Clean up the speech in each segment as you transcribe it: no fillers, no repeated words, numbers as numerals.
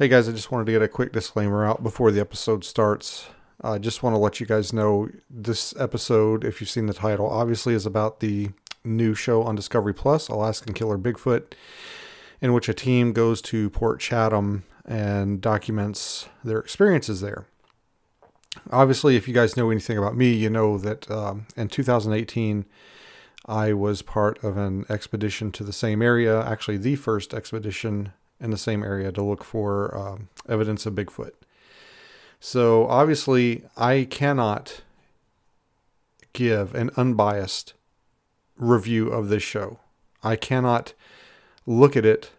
Hey guys, I just wanted to get a quick disclaimer out before the episode starts. I just want to let you guys know this episode, if you've seen the title, obviously is about the new show on Discovery Plus, Alaskan Killer Bigfoot, in which a team goes to Port Chatham and documents their experiences there. Obviously, if you guys know anything about me, you know that in 2018, I was part of an expedition to the same area, actually the first expedition in the same area to look for evidence of Bigfoot. So obviously, I cannot give an unbiased review of this show. I cannot look at it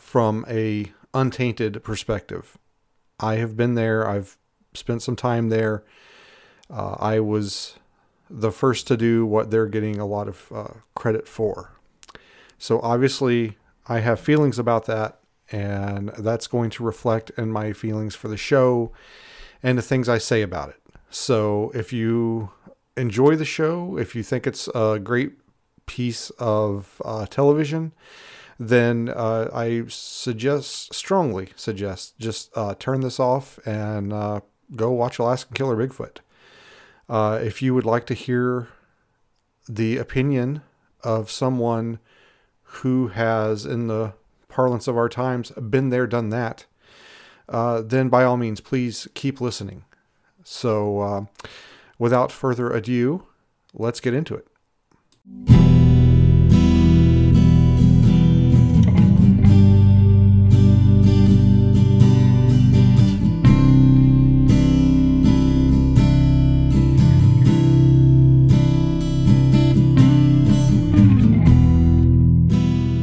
from a untainted perspective. I have been there. I've spent some time there. I was the first to do what they're getting a lot of credit for. So obviously, I have feelings about that, and that's going to reflect in my feelings for the show and the things I say about it. So if you enjoy the show, if you think it's a great piece of television, then I strongly suggest just turn this off and go watch Alaskan Killer Bigfoot. If you would like to hear the opinion of someone who has, in the parlance of our times, been there, done that, then by all means, please keep listening. So without further ado, let's get into it.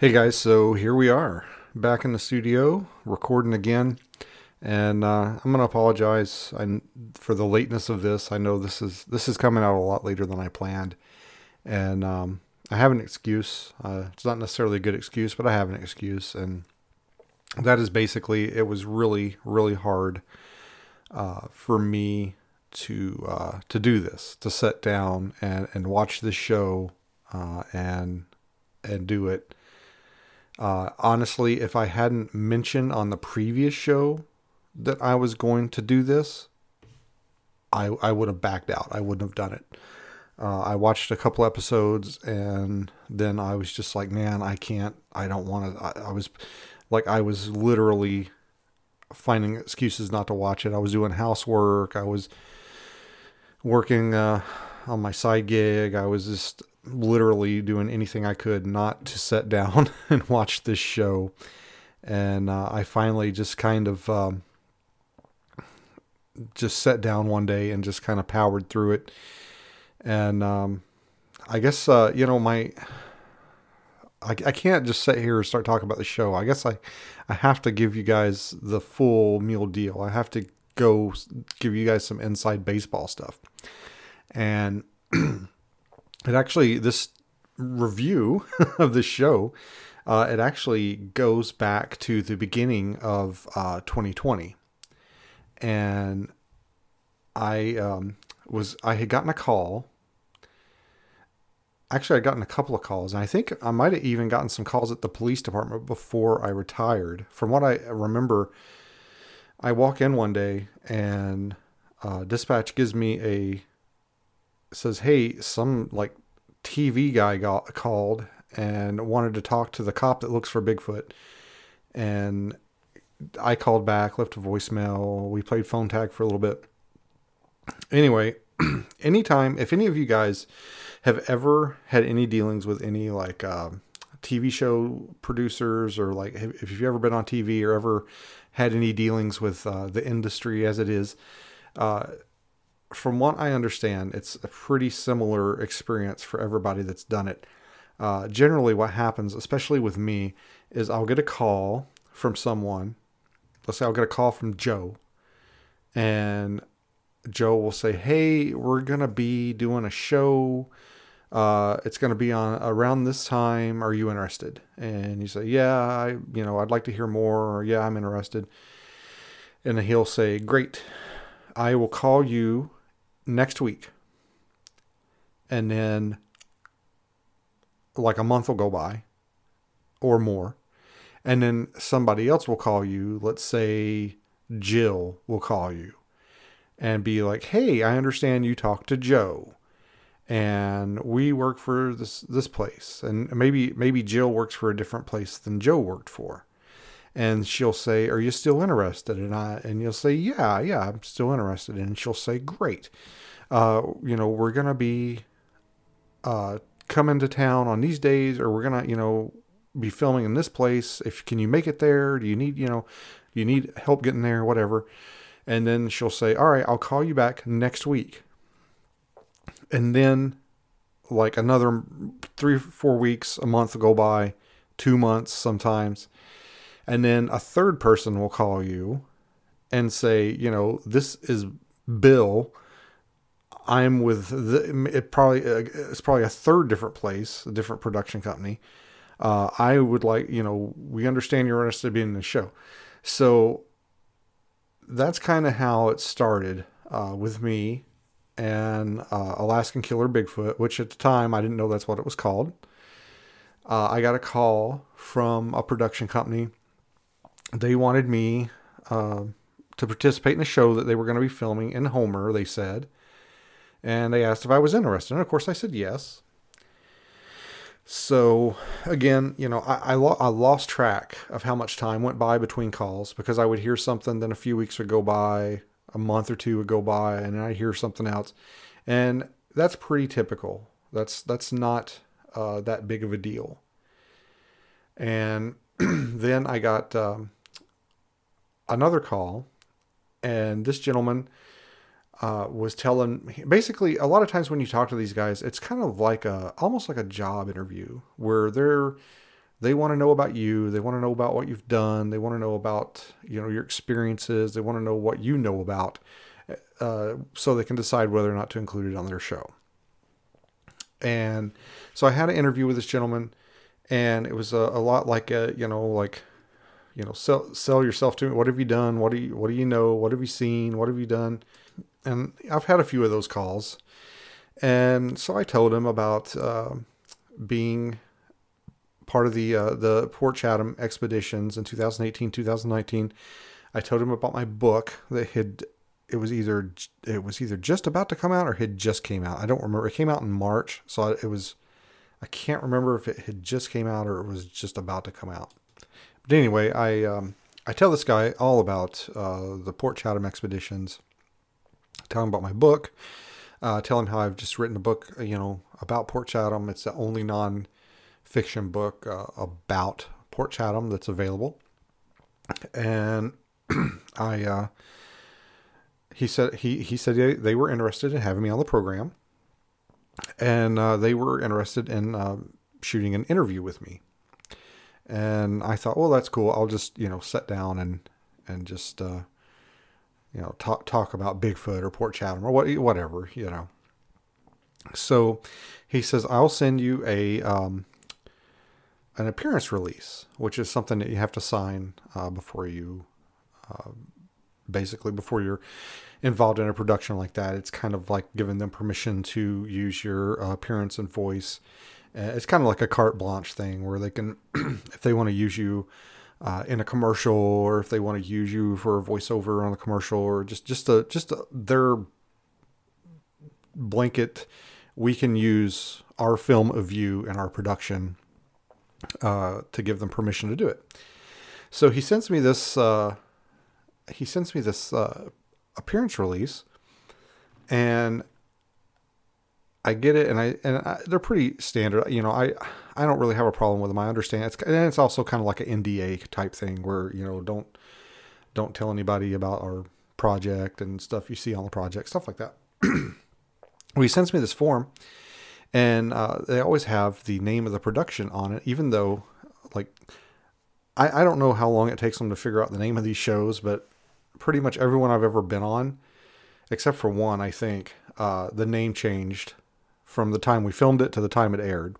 Hey guys, so here we are, back in the studio, recording again, and I'm going to apologize for the lateness of this. I know this is coming out a lot later than I planned, and I have an excuse. It's not necessarily a good excuse, but I have an excuse, and that is basically it was really, really hard for me to do this, to sit down and watch this show and do it. Honestly, if I hadn't mentioned on the previous show that I was going to do this, I would have backed out. I wouldn't have done it. I watched a couple episodes and then I was just like, man, I don't want to. I was literally finding excuses not to watch it. I was doing housework. I was working on my side gig. I was just literally doing anything I could not to sit down and watch this show. And I finally just kind of just sat down one day and just kind of powered through it. And I guess, I can't just sit here and start talking about the show. I guess I have to give you guys the full meal deal. I have to go give you guys some inside baseball stuff. And it actually, this review of this show, it actually goes back to the beginning of 2020. And I had gotten a call. Actually, I'd gotten a couple of calls. And I think I might have even gotten some calls at the police department before I retired. From what I remember, I walk in one day and dispatch gives me says, hey, some like TV guy called and wanted to talk to the cop that looks for Bigfoot. And I called back, left a voicemail. We played phone tag for a little bit. Anyway, anytime, if any of you guys have ever had any dealings with any like TV show producers, or like if you've ever been on TV or ever had any dealings with the industry as it is, from what I understand, it's a pretty similar experience for everybody that's done it. Generally what happens, especially with me, is I'll get a call from someone let's say I'll get a call from Joe, and Joe will say, hey, we're going to be doing a show. It's going to be on around this time. Are you interested? And you say, yeah, I'd like to hear more. Or yeah, I'm interested. And he'll say, great. I will call you next week. And then like a month will go by or more. And then somebody else will call you. Let's say Jill will call you and be like, hey, I understand you talked to Joe and we work for this place. And maybe Jill works for a different place than Joe worked for. And she'll say, are you still interested? And you'll say, yeah, I'm still interested. And she'll say, great. We're going to be coming to town on these days, or we're going to, be filming in this place. Can you make it there? Do you need help getting there? Whatever. And then she'll say, all right, I'll call you back next week. And then like another 3-4 weeks, a month will go by, 2 months sometimes. And then a third person will call you and say, this is Bill. I'm with it's probably a third different place, a different production company. I would like, we understand you're interested in being in the show. So that's kind of how it started with me and Alaskan Killer Bigfoot, which at the time I didn't know that's what it was called. I got a call from a production company. They wanted me to participate in a show that they were going to be filming in Homer, they said. And they asked if I was interested. And of course I said yes. So again, I lost track of how much time went by between calls, because I would hear something, then a few weeks would go by, a month or two would go by, and I'd hear something else. And that's pretty typical. That's not that big of a deal. And then I got another call, and this gentleman was telling, basically a lot of times when you talk to these guys, it's kind of like almost like a job interview where they want to know about you. They want to know about what you've done. They want to know about, your experiences. They want to know what you know about, so they can decide whether or not to include it on their show. And so I had an interview with this gentleman, and it was a lot like, sell yourself to me. What have you done? What do you know? What have you seen? What have you done? And I've had a few of those calls. And so I told him about being part of the Port Chatham expeditions in 2018, 2019. I told him about my book that it was either just about to come out or had just came out. I don't remember. It came out in March. So I can't remember if it had just came out or it was just about to come out. But anyway, I tell this guy all about the Port Chatham expeditions. Tell him about my book. Tell him how I've just written a book, about Port Chatham. It's the only non-fiction book about Port Chatham that's available. And he said they were interested in having me on the program, and they were interested in shooting an interview with me. And I thought, well, that's cool. I'll just sit down and just. Talk about Bigfoot or Port Chatham or whatever, So he says, I'll send you an appearance release, which is something that you have to sign before you're involved in a production like that. It's kind of like giving them permission to use your appearance and voice. It's kind of like a carte blanche thing where they can, if they want to use you in a commercial, or if they want to use you for a voiceover on a commercial, or just their blanket, we can use our film of you in our production to give them permission to do it. So he sends me this appearance release, and I get it, and they're pretty standard. I don't really have a problem with them. I understand. It's also kind of like an NDA type thing where, don't tell anybody about our project and stuff you see on the project, stuff like that. Well, he sends me this form, and they always have the name of the production on it, even though, like, I don't know how long it takes them to figure out the name of these shows, but pretty much everyone I've ever been on, except for one, I think, the name changed from the time we filmed it to the time it aired.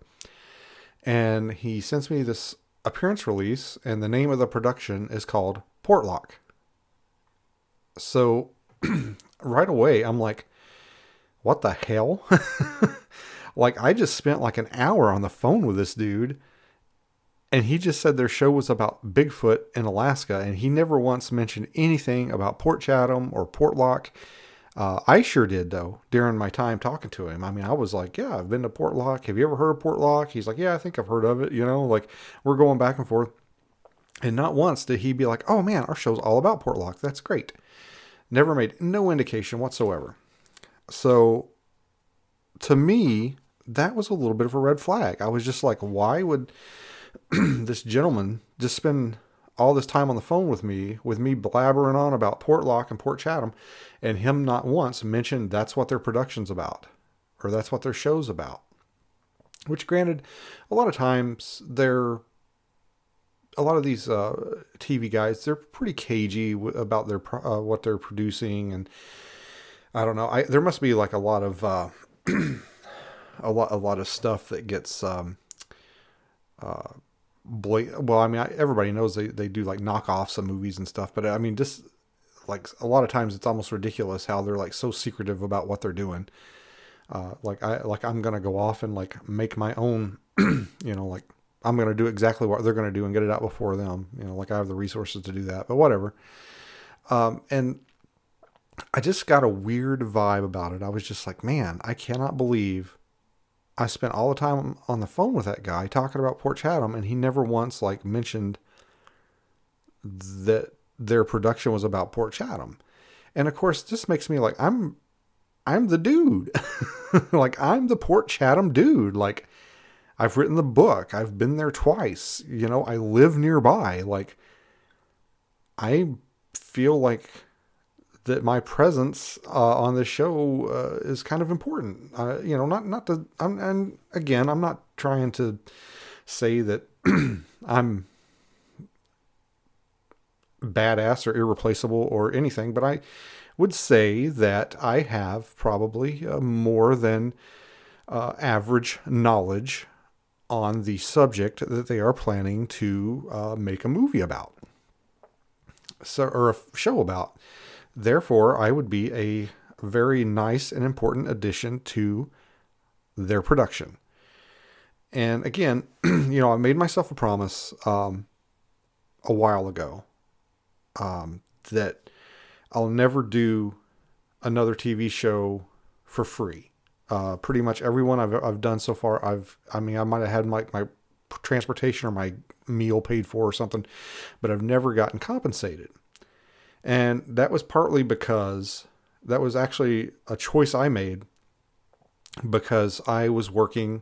And he sends me this appearance release, and the name of the production is called Portlock. So right away, I'm like, what the hell? Like, I just spent like an hour on the phone with this dude, and he just said their show was about Bigfoot in Alaska, and he never once mentioned anything about Port Chatham or Portlock. I sure did, though, during my time talking to him. I mean, I was like, yeah, I've been to Portlock. Have you ever heard of Portlock? He's like, yeah, I think I've heard of it. You know, like, we're going back and forth. And not once did he be like, oh, man, our show's all about Portlock. That's great. Never made no indication whatsoever. So, to me, that was a little bit of a red flag. I was just like, why would this gentleman just spend all this time on the phone with me blabbering on about Portlock and Port Chatham, and him not once mention that's what their production's about, or that's what their show's about? Which, granted, a lot of times a lot of these TV guys, they're pretty cagey about their what they're producing, and I don't know. There must be like a lot of a lot of stuff that gets. Well, I mean, everybody knows they do like knockoffs of movies and stuff, but I mean, just like a lot of times it's almost ridiculous how they're like so secretive about what they're doing. I'm going to go off and like make my own, you know, like I'm going to do exactly what they're going to do and get it out before them. You know, like I have the resources to do that, but whatever. And I just got a weird vibe about it. I was just like, man, I cannot believe I spent all the time on the phone with that guy talking about Port Chatham, and he never once like mentioned that their production was about Port Chatham. And of course, this makes me like, I'm the dude. Like, I'm the Port Chatham dude. Like, I've written the book. I've been there twice. You know, I live nearby. Like, I feel like that my presence on this show is kind of important. You know, not to, and again, I'm not trying to say that I'm badass or irreplaceable or anything, but I would say that I have probably more than average knowledge on the subject that they are planning to make a movie about, so, or a show about. Therefore, I would be a very nice and important addition to their production. And again, you know, I made myself a promise a while ago that I'll never do another TV show for free. Pretty much everyone I've done so far, I might have had my transportation or my meal paid for or something, but I've never gotten compensated. And that was partly because that was actually a choice I made because I was working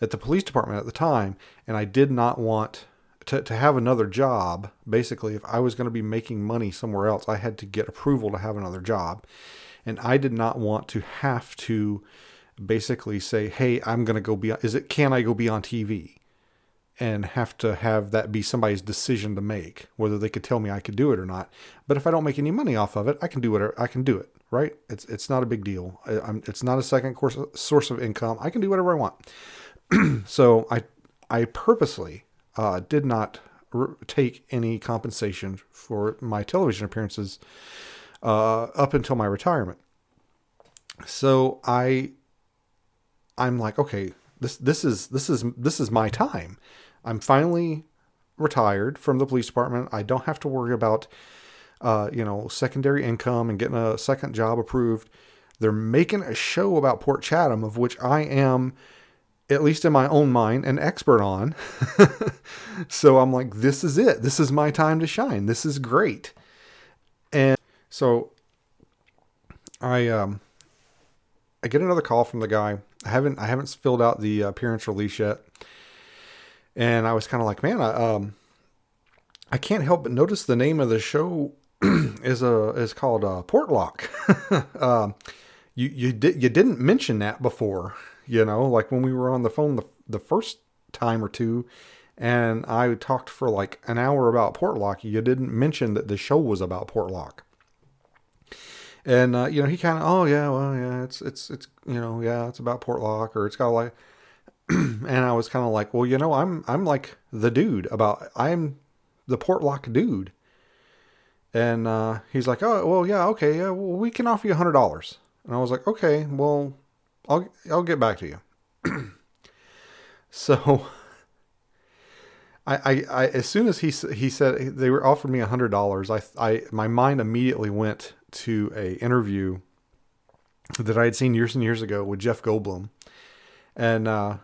at the police department at the time, and I did not want to have another job. Basically, if I was going to be making money somewhere else, I had to get approval to have another job. And I did not want to have to basically say, hey, I'm going to go be on, can I go be on TV? And have to have that be somebody's decision to make, whether they could tell me I could do it or not. But if I don't make any money off of it, I can do it, right? It's not a big deal. It's not a source of income. I can do whatever I want. So I purposely did not take any compensation for my television appearances up until my retirement. So I'm like, okay, this is my time. I'm finally retired from the police department. I don't have to worry about, you know, secondary income and getting a second job approved. They're making a show about Port Chatham, of which I am, at least in my own mind, an expert on. So I'm like, this is it. This is my time to shine. This is great. And so I get another call from the guy. I haven't filled out the appearance release yet. And I was kind of like, man, I can't help but notice the name of the show is called Portlock. You didn't mention that before, you know, like when we were on the phone the first time or two, and I talked for like an hour about Portlock, you didn't mention that the show was about Portlock. And, you know, he kind of, it's about Portlock, or it's got like, and I was kind of like, well, you know, I'm like the dude about, I'm the Portlock dude. And, he's like, oh, well, yeah, okay. Yeah, well, we can offer you $100. And I was like, okay, well, I'll get back to you. So I, as soon as he said they were offered me $100, I, my mind immediately went to a interview that I had seen years and years ago with Jeff Goldblum. And,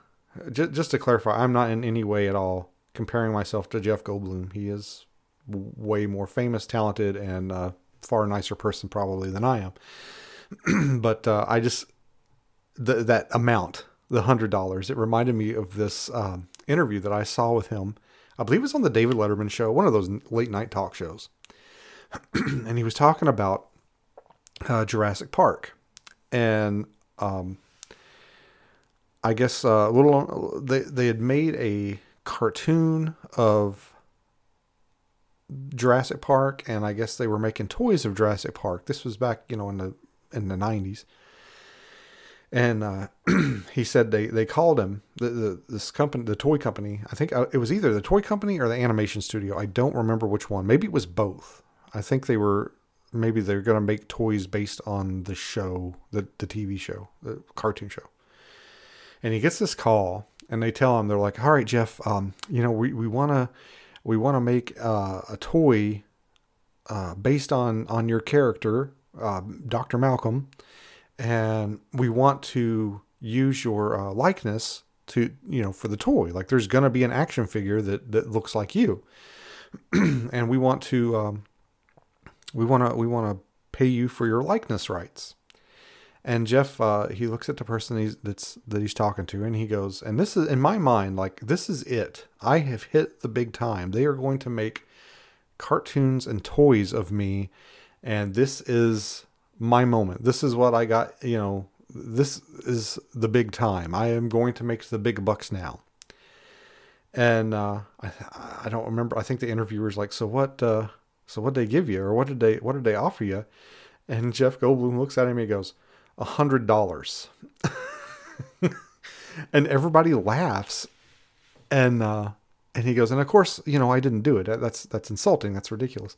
just to clarify, I'm not in any way at all comparing myself to Jeff Goldblum. He is way more famous, talented, and, far nicer person probably than I am. But, I just, that amount, the $100, it reminded me of this, interview that I saw with him. I believe it was on the David Letterman show, one of those late night talk shows. And he was talking about Jurassic Park, and I guess they had made a cartoon of Jurassic Park, and I guess they were making toys of Jurassic Park. This was back, you know, in the 90s. And he said they called him, this company, the toy company. I think it was either the toy company or the animation studio. I don't remember which one. Maybe it was both. I think they're going to make toys based on the show, the TV show, the cartoon show. And he gets this call, and they tell him, they're like, all right, Jeff, you know, we want to make a toy based on your character, Dr. Malcolm. And we want to use your likeness to, you know, for the toy. Like, there's going to be an action figure that looks like you. And we want to pay you for your likeness rights. And Jeff, he looks at the person that he's talking to, and he goes, and this is, in my mind, like, this is it. I have hit the big time. They are going to make cartoons and toys of me. And this is my moment. This is what I got, you know, this is the big time. I am going to make the big bucks now. And, I don't remember. I think the interviewer's like, so what did they give you? Or what did they offer you? And Jeff Goldblum looks at him and he goes, $100. And everybody laughs. And he goes, and of course, you know, I didn't do it. That's insulting. That's ridiculous.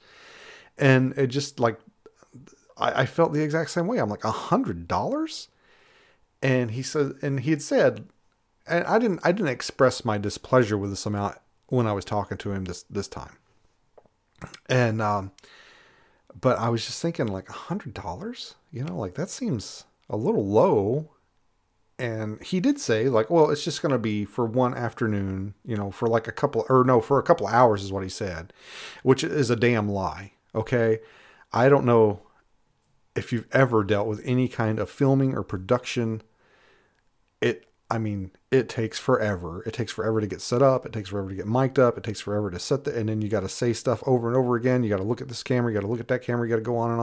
And it just, like, I felt the exact same way. I'm like, $100? And he said, and he had said, and I didn't express my displeasure with this amount when I was talking to him this time. And, but I was just thinking, like, $100, you know, like, that seems a little low. And he did say, like, well, it's just going to be for one afternoon, you know, for a couple of hours is what he said, which is a damn lie. Okay. I don't know if you've ever dealt with any kind of filming or production. It takes forever. It takes forever to get set up. It takes forever to get mic'd up. It takes forever to set and then you got to say stuff over and over again. You got to look at this camera. You got to look at that camera. You got to go on and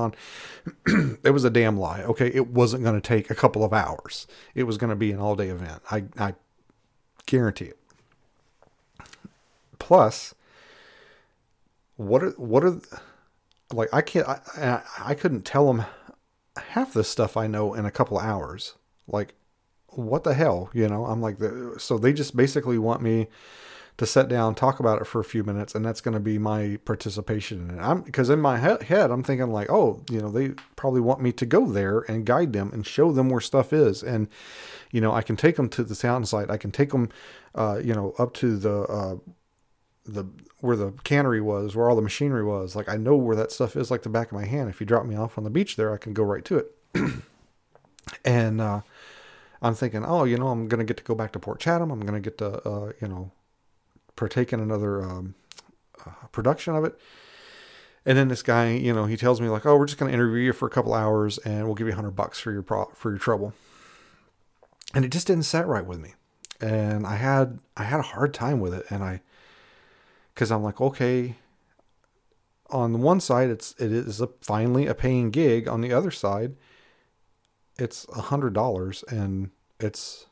on. It was a damn lie. Okay. It wasn't going to take a couple of hours. It was going to be an all day event. I guarantee it. Plus, like, I couldn't tell them half the stuff I know in a couple of hours. Like, what the hell, you know? I'm like, so they just basically want me to sit down, talk about it for a few minutes, and that's going to be my participation in it. Because in my head, I'm thinking, like, oh, you know, they probably want me to go there and guide them and show them where stuff is. And, you know, I can take them to the sound site. I can take them, you know, up to the where the cannery was, where all the machinery was. Like, I know where that stuff is like the back of my hand. If you drop me off on the beach there, I can go right to it. And I'm thinking, oh, you know, I'm going to get to go back to Port Chatham. I'm going to get to, you know, partake in another production of it. And then this guy, you know, he tells me, like, oh, we're just going to interview you for a couple hours and we'll give you $100 for your trouble. And it just didn't sit right with me. And I had a hard time with it. And because I'm like, okay, on the one side, it is finally a paying gig. On the other side, it's $100, and it's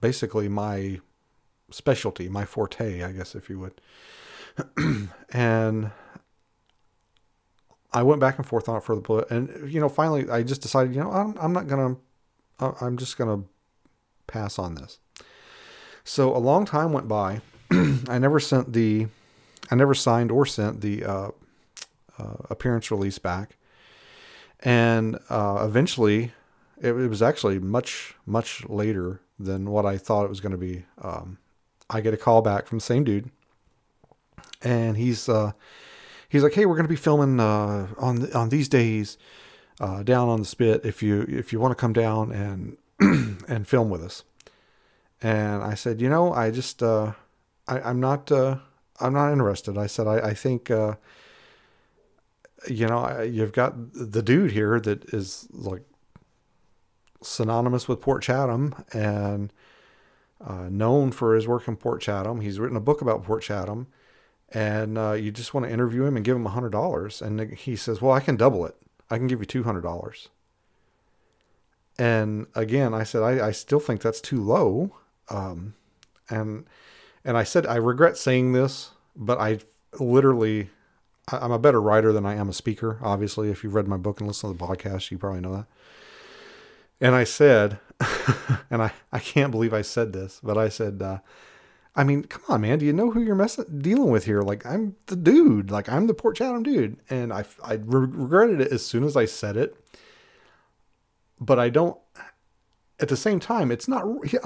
basically my specialty, my forte, I guess, if you would. And I went back and forth on it for the book. And, you know, finally I just decided, you know, I'm just going to pass on this. So a long time went by. I never signed or sent the appearance release back. And eventually, it was actually much, much later than what I thought it was going to be. I get a call back from the same dude. And he's like, hey, we're going to be filming on these days down on the spit if you want to come down and and film with us. And I said, you know, I just I'm not interested. I said, I think you know, you've got the dude here that is like synonymous with Port Chatham and known for his work in Port Chatham. He's written a book about Port Chatham, and you just want to interview him and give him $100. And he says, well, I can double it. I can give you $200. And again, I said, I still think that's too low. And I said, I regret saying this, but I'm a better writer than I am a speaker. Obviously, if you've read my book and listened to the podcast, you probably know that. And I said, and I can't believe I said this, but I said, I mean, come on, man, do you know who you're dealing with here? Like, I'm the dude, like I'm the Port Chatham dude. And I regretted it as soon as I said it, but I don't, at the same time, I'm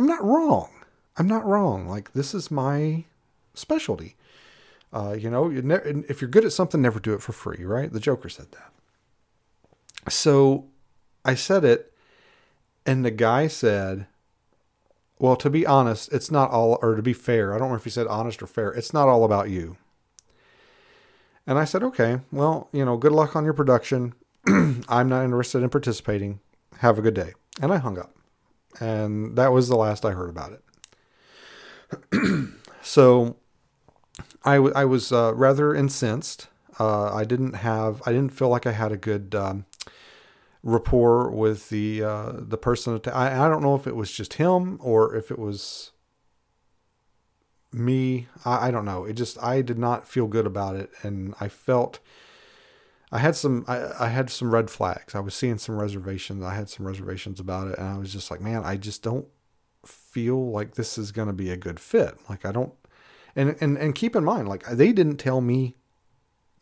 not wrong. I'm not wrong. Like, this is my specialty. You know, if you're good at something, never do it for free, right? The Joker said that. So I said it, and the guy said, well, to be honest, it's not all, or to be fair, I don't know if he said honest or fair, it's not all about you. And I said, okay, well, you know, good luck on your production. I'm not interested in participating. Have a good day. And I hung up. And that was the last I heard about it. So I was rather incensed. I didn't feel like I had a good rapport with the person. I don't know if it was just him or if it was me. I don't know. It just, I did not feel good about it. And I felt I had some red flags. I was seeing some reservations. I had some reservations about it. And I was just like, man, I just don't feel like this is going to be a good fit. Like, I don't, and keep in mind, like, they didn't tell me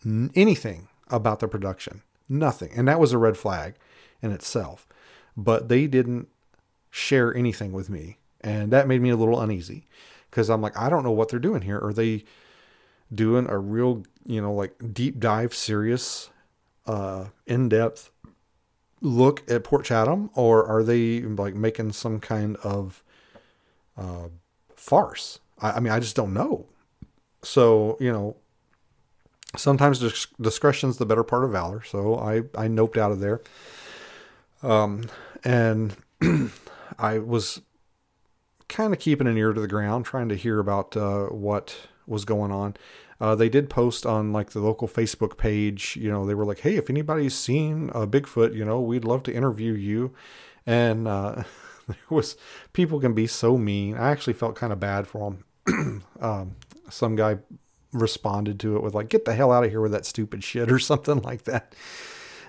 anything about the production, nothing. And that was a red flag in itself, but they didn't share anything with me. And that made me a little uneasy, because I'm like, I don't know what they're doing here. Are they doing a real, you know, like deep dive, serious, in-depth look at Port Chatham, or are they like making some kind of farce? I mean, I just don't know. So, you know, sometimes discretion's the better part of valor. So I noped out of there. And I was kind of keeping an ear to the ground, trying to hear about what was going on. They did post on like the local Facebook page, you know, they were like, hey, if anybody's seen a Bigfoot, you know, we'd love to interview you. And there was, people can be so mean. I actually felt kind of bad for them. Some guy responded to it with like, get the hell out of here with that stupid shit or something like that.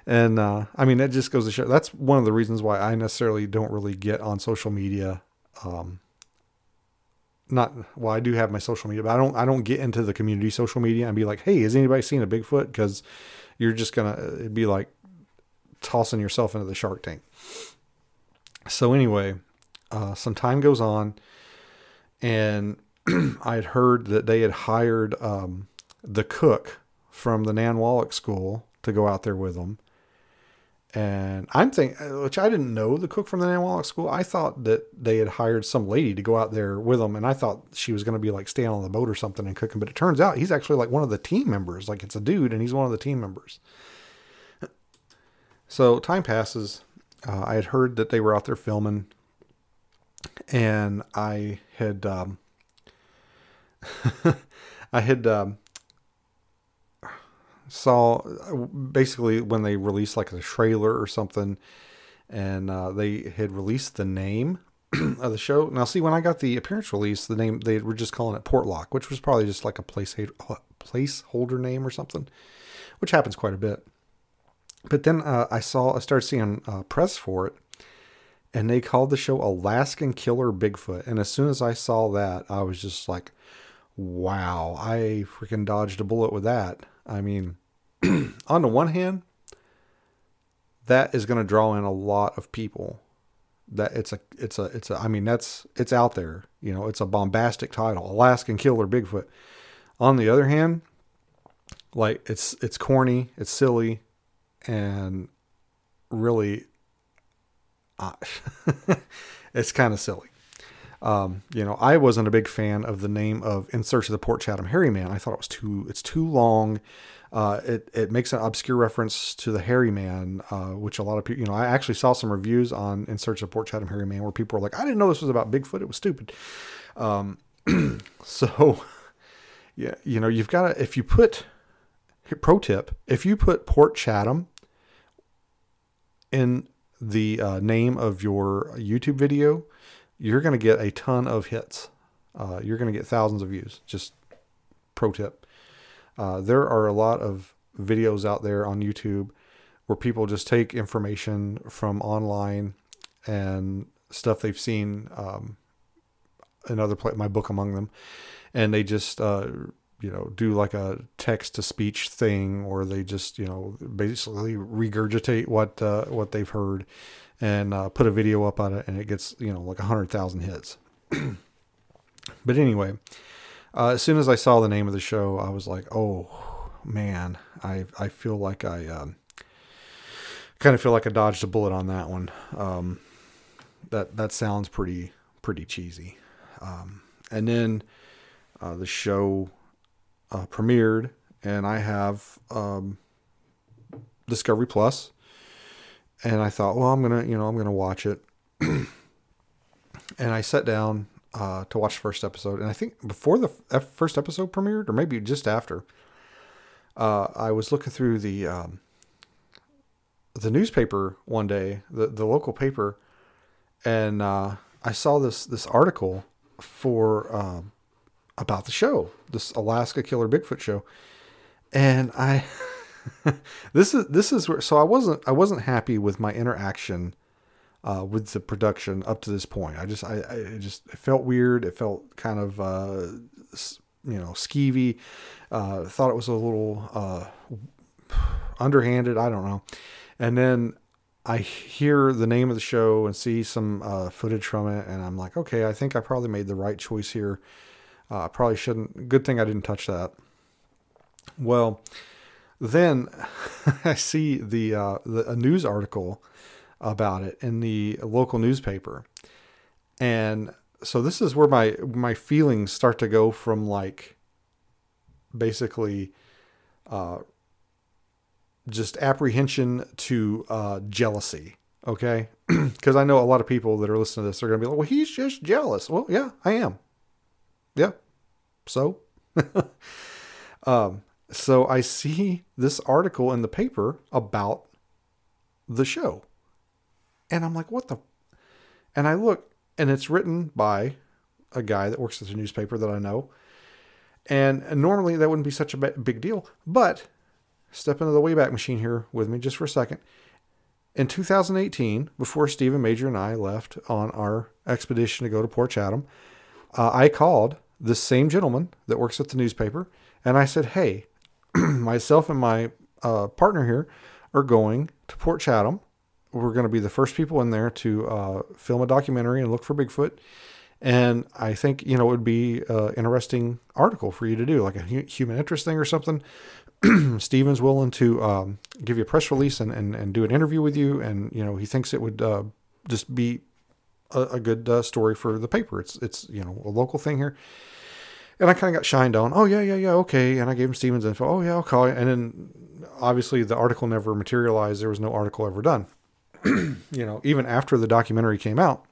And I mean, that just goes to show, that's one of the reasons why I necessarily don't really get on social media. I do have my social media, but I don't get into the community social media and be like, hey, has anybody seen a Bigfoot? Because you're just going to be like tossing yourself into the shark tank. So anyway, some time goes on, and I had heard that they had hired the cook from the Nanwalek school to go out there with them. And I'm thinking, which I didn't know the cook from the Nanwalek school. I thought that they had hired some lady to go out there with them. And I thought she was going to be like staying on the boat or something and cooking. But it turns out he's actually like one of the team members. Like, it's a dude and he's one of the team members. So time passes. I had heard that they were out there filming, and I had, saw basically when they released like a trailer or something, and they had released the name of the show. Now, see, when I got the appearance release, the name, they were just calling it Portlock, which was probably just like a placeholder name or something, which happens quite a bit. But then I started seeing press for it, and they called the show Alaskan Killer Bigfoot. And as soon as I saw that, I was just like, wow, I freaking dodged a bullet with that. I mean, on the one hand, that is going to draw in a lot of people. That it's out there, you know, it's a bombastic title, Alaskan Killer Bigfoot. On the other hand, like it's corny, it's silly, and really, it's kind of silly. You know, I wasn't a big fan of the name of In Search of the Port Chatham Hairy Man. I thought it's too long. It makes an obscure reference to the Hairy Man, which a lot of people, you know, I actually saw some reviews on In Search of Port Chatham Hairy Man where people were like, I didn't know this was about Bigfoot. It was stupid. So yeah, you know, you've got to, pro tip, if you put Port Chatham in the name of your YouTube video, you're going to get a ton of hits. You're going to get thousands of views. Just pro tip. There are a lot of videos out there on YouTube where people just take information from online and stuff they've seen in other places, my book among them, and they just do like a text to speech thing, or they just basically regurgitate what they've heard and put a video up on it, and it gets like 100,000 hits. But anyway. As soon as I saw the name of the show, I was like, oh man, I feel like I dodged a bullet on that one. That sounds pretty cheesy. And then the show premiered, and I have Discovery Plus, and I thought, well, I'm gonna watch it. And I sat down to watch the first episode. And I think before the first episode premiered, or maybe just after, I was looking through the newspaper one day, the local paper. And, I saw this article for, about the show, this Alaska Killer Bigfoot show. And I, this is where, so I wasn't happy with my interaction with the production up to this point. It felt weird. It felt kind of, skeevy. Thought it was a little underhanded. I don't know. And then I hear the name of the show and see some footage from it, and I'm like, okay, I think I probably made the right choice here. I probably shouldn't. Good thing I didn't touch that. Well, then I see a news article about it in the local newspaper. And so this is where my feelings start to go from like basically just apprehension to jealousy. Okay. Because I know a lot of people that are listening to this are going to be like, well, he's just jealous. Well, yeah, I am. Yeah. So, so I see this article in the paper about the show. And I'm like, what the? And I look, and it's written by a guy that works at a newspaper that I know. And normally that wouldn't be such a big deal. But step into the Wayback Machine here with me just for a second. In 2018, before Stephen Major and I left on our expedition to go to Port Chatham, I called this same gentleman that works at the newspaper. And I said, hey, myself and my partner here are going to Port Chatham. We're going to be the first people in there to film a documentary and look for Bigfoot. And I think, it would be an interesting article for you to do, like a human interest thing or something. Steven's willing to give you a press release and do an interview with you. And, he thinks it would just be a good story for the paper. It's a local thing here. And I kind of got shined on. Oh, yeah, okay. And I gave him Steven's info. Oh, yeah, I'll call you. And then obviously the article never materialized. There was no article ever done. Even after the documentary came out,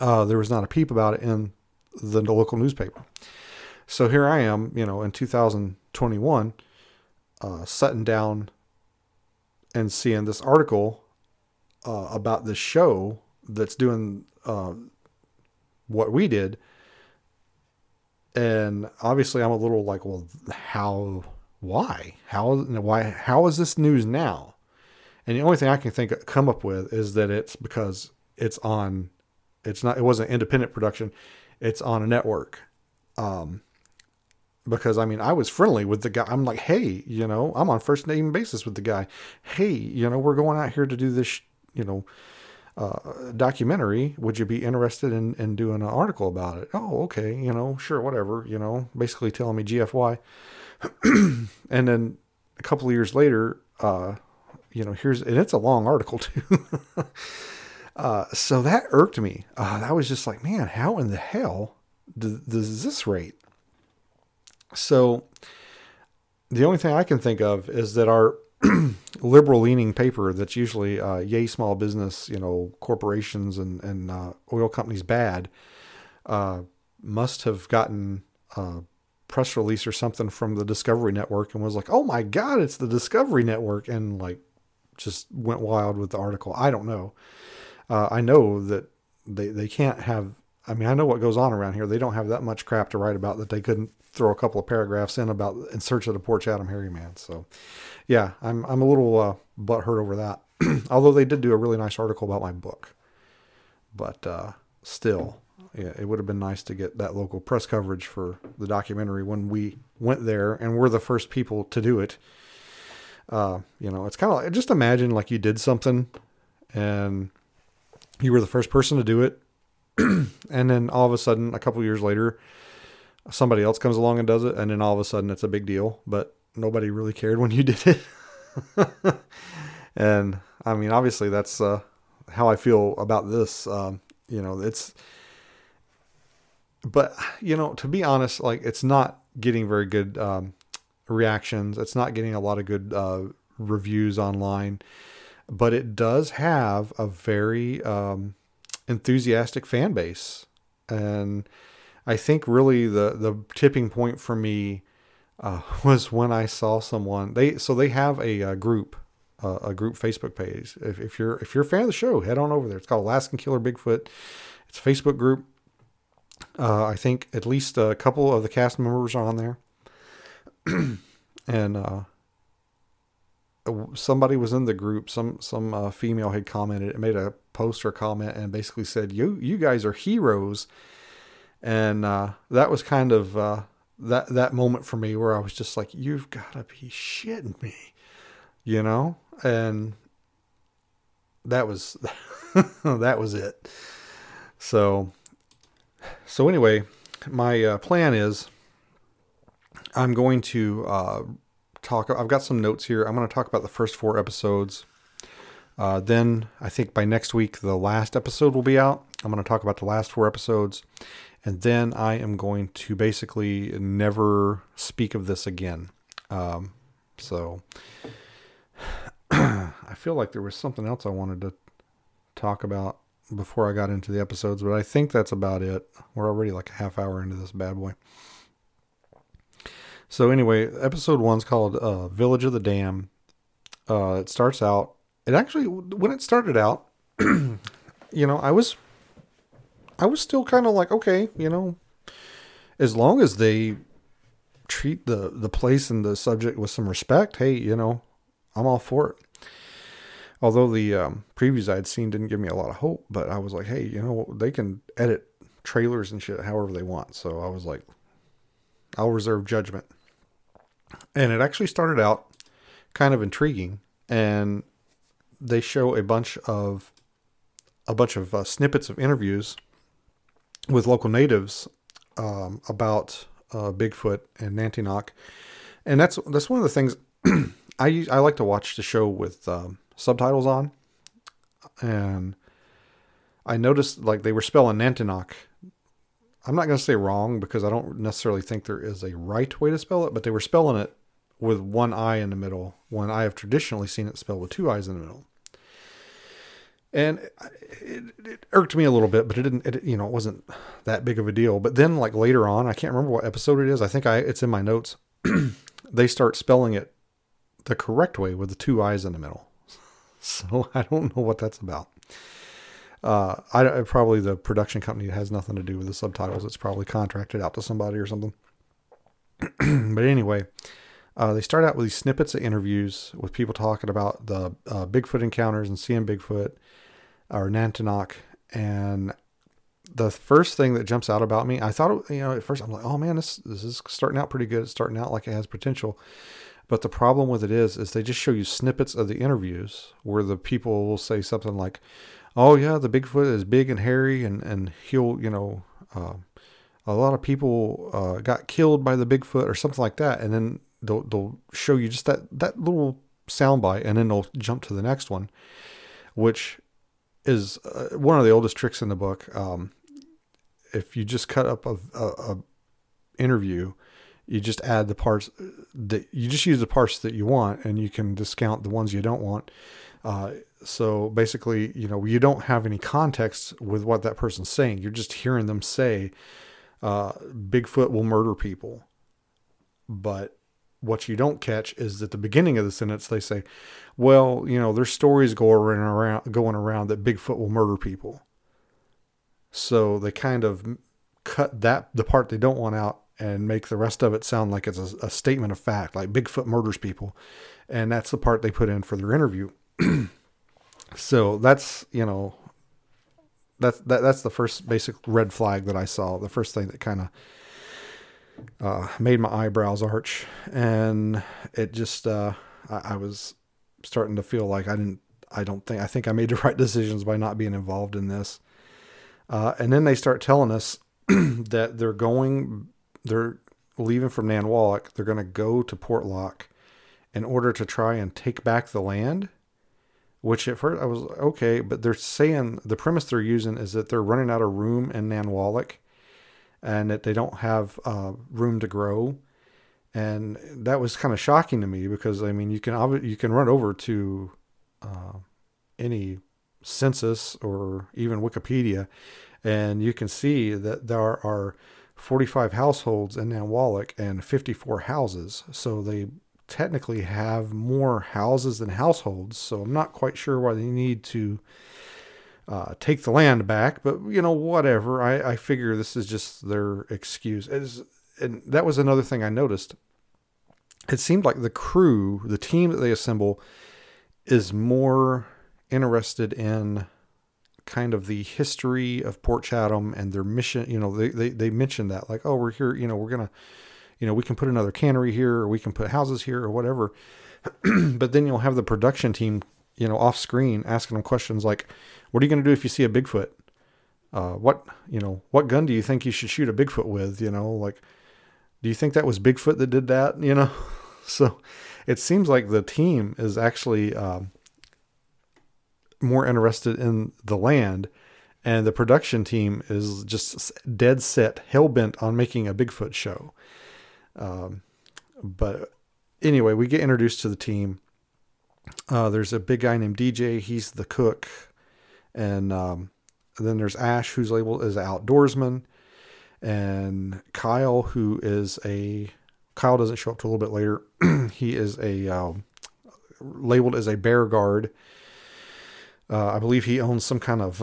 there was not a peep about it in the local newspaper. So here I am, in 2021, sitting down and seeing this article about this show that's doing what we did. And obviously I'm a little like, well, how is this news now? And the only thing I can come up with is that it's because it wasn't independent production. It's on a network. Because I mean, I was friendly with the guy. I'm like, hey, I'm on first name basis with the guy. Hey, we're going out here to do this, documentary. Would you be interested in doing an article about it? Oh, okay. Sure. Whatever, basically telling me GFY. And then a couple of years later, and it's a long article too. So that irked me. I was just like, man, how in the hell does this rate? So the only thing I can think of is that our liberal leaning paper that's usually yay small business, corporations and oil companies bad, must have gotten a press release or something from the Discovery Network and was like, oh my God, it's the Discovery Network. And like, just went wild with the article. I don't know. I know that they can't have, I know what goes on around here. They don't have that much crap to write about that they couldn't throw a couple of paragraphs in about In Search of the Port Chatham Hairy Man. So yeah, I'm a little butthurt over that. Although they did do a really nice article about my book, but still, yeah, it would have been nice to get that local press coverage for the documentary when we went there and we're the first people to do it. It's kind of like, just imagine like you did something and you were the first person to do it. And then all of a sudden, a couple years later, somebody else comes along and does it. And then all of a sudden it's a big deal, but nobody really cared when you did it. And obviously that's how I feel about this. To be honest, like it's not getting very good reactions. It's not getting a lot of good reviews online, but it does have a very enthusiastic fan base. And I think really the tipping point for me was when I saw someone. They have a group Facebook page. If you're a fan of the show, head on over there. It's called Alaskan Killer Bigfoot. It's a Facebook group. I think at least a couple of the cast members are on there. And somebody was in the group. Some female had commented. It made a post or comment and basically said, "You guys are heroes." And that was kind of that moment for me where I was just like, you've got to be shitting me, and that was that was it. So anyway, my plan is I'm going to talk. I've got some notes here. I'm going to talk about the first 4 episodes. Then I think by next week, the last episode will be out. I'm going to talk about the last 4 episodes. And then I am going to basically never speak of this again. I feel like there was something else I wanted to talk about before I got into the episodes, but I think that's about it. We're already like a half hour into this bad boy. So anyway, episode 1's called Village of the Dam. It starts out, when it started out, I was still kind of like, okay, as long as they treat the place and the subject with some respect, hey, I'm all for it. Although the previews I'd seen didn't give me a lot of hope, but I was like, hey, they can edit trailers and shit however they want. So I was like, I'll reserve judgment. And it actually started out kind of intriguing, and they show a bunch of snippets of interviews with local natives about Bigfoot and Nantinaq. And that's one of the things I like to watch the show with subtitles on. And I noticed like they were spelling Nantinaq. I'm not going to say wrong because I don't necessarily think there is a right way to spell it, but they were spelling it with one eye in the middle when I have traditionally seen it spelled with 2 eyes in the middle. And it irked me a little bit, but it wasn't that big of a deal. But then like later on, I can't remember what episode it is. I think it's in my notes. They start spelling it the correct way with the 2 eyes in the middle. So I don't know what that's about. Probably the production company has nothing to do with the subtitles. It's probably contracted out to somebody or something. But anyway, they start out with these snippets of interviews with people talking about the Bigfoot encounters and seeing Bigfoot or Nantinaq. And the first thing that jumps out about me, I thought, at first I'm like, oh man, this is starting out pretty good. It's starting out like it has potential. But the problem with it is they just show you snippets of the interviews where the people will say something like, oh yeah, the Bigfoot is big and hairy and he'll, a lot of people got killed by the Bigfoot or something like that. And then they'll show you just that little soundbite, and then they'll jump to the next one, which is one of the oldest tricks in the book. If you just cut up a interview, you just add the parts that you just use the parts that you want, and you can discount the ones you don't want. So basically, you don't have any context with what that person's saying. You're just hearing them say, Bigfoot will murder people. But what you don't catch is that the beginning of the sentence, they say, well, there's stories going around that Bigfoot will murder people. So they kind of cut the part they don't want out, and make the rest of it sound like it's a statement of fact, like Bigfoot murders people. And that's the part they put in for their interview. So that's, that's the first basic red flag that I saw. The first thing that kind of made my eyebrows arch. And it just, I was starting to feel like I think I made the right decisions by not being involved in this. And then they start telling us that they're leaving from Nanwalek. They're going to go to Port Lock in order to try and take back the land, which at first I was okay. But they're saying the premise they're using is that they're running out of room in Nanwalek and that they don't have room to grow. And that was kind of shocking to me because, you can run over to any census or even Wikipedia and you can see that there are 45 households in Nanwalek and 54 houses. So they technically have more houses than households. So I'm not quite sure why they need to take the land back, but whatever. I figure this is just their excuse. And that was another thing I noticed. It seemed like the team that they assemble is more interested in kind of the history of Port Chatham and their mission. They mentioned that, like, oh, we're here, we're going to, we can put another cannery here, or we can put houses here or whatever. But then you'll have the production team, off screen asking them questions like, what are you going to do if you see a Bigfoot? What gun do you think you should shoot a Bigfoot with? Do you think that was Bigfoot that did that? So it seems like the team is actually, more interested in the land, and the production team is just dead set, hell bent on making a Bigfoot show. But anyway, we get introduced to the team. There's a big guy named DJ. He's the cook. And, then there's Ash, who's labeled as an outdoorsman, and Kyle, who is Kyle doesn't show up till a little bit later. He is labeled as a bear guard. I believe he owns some kind of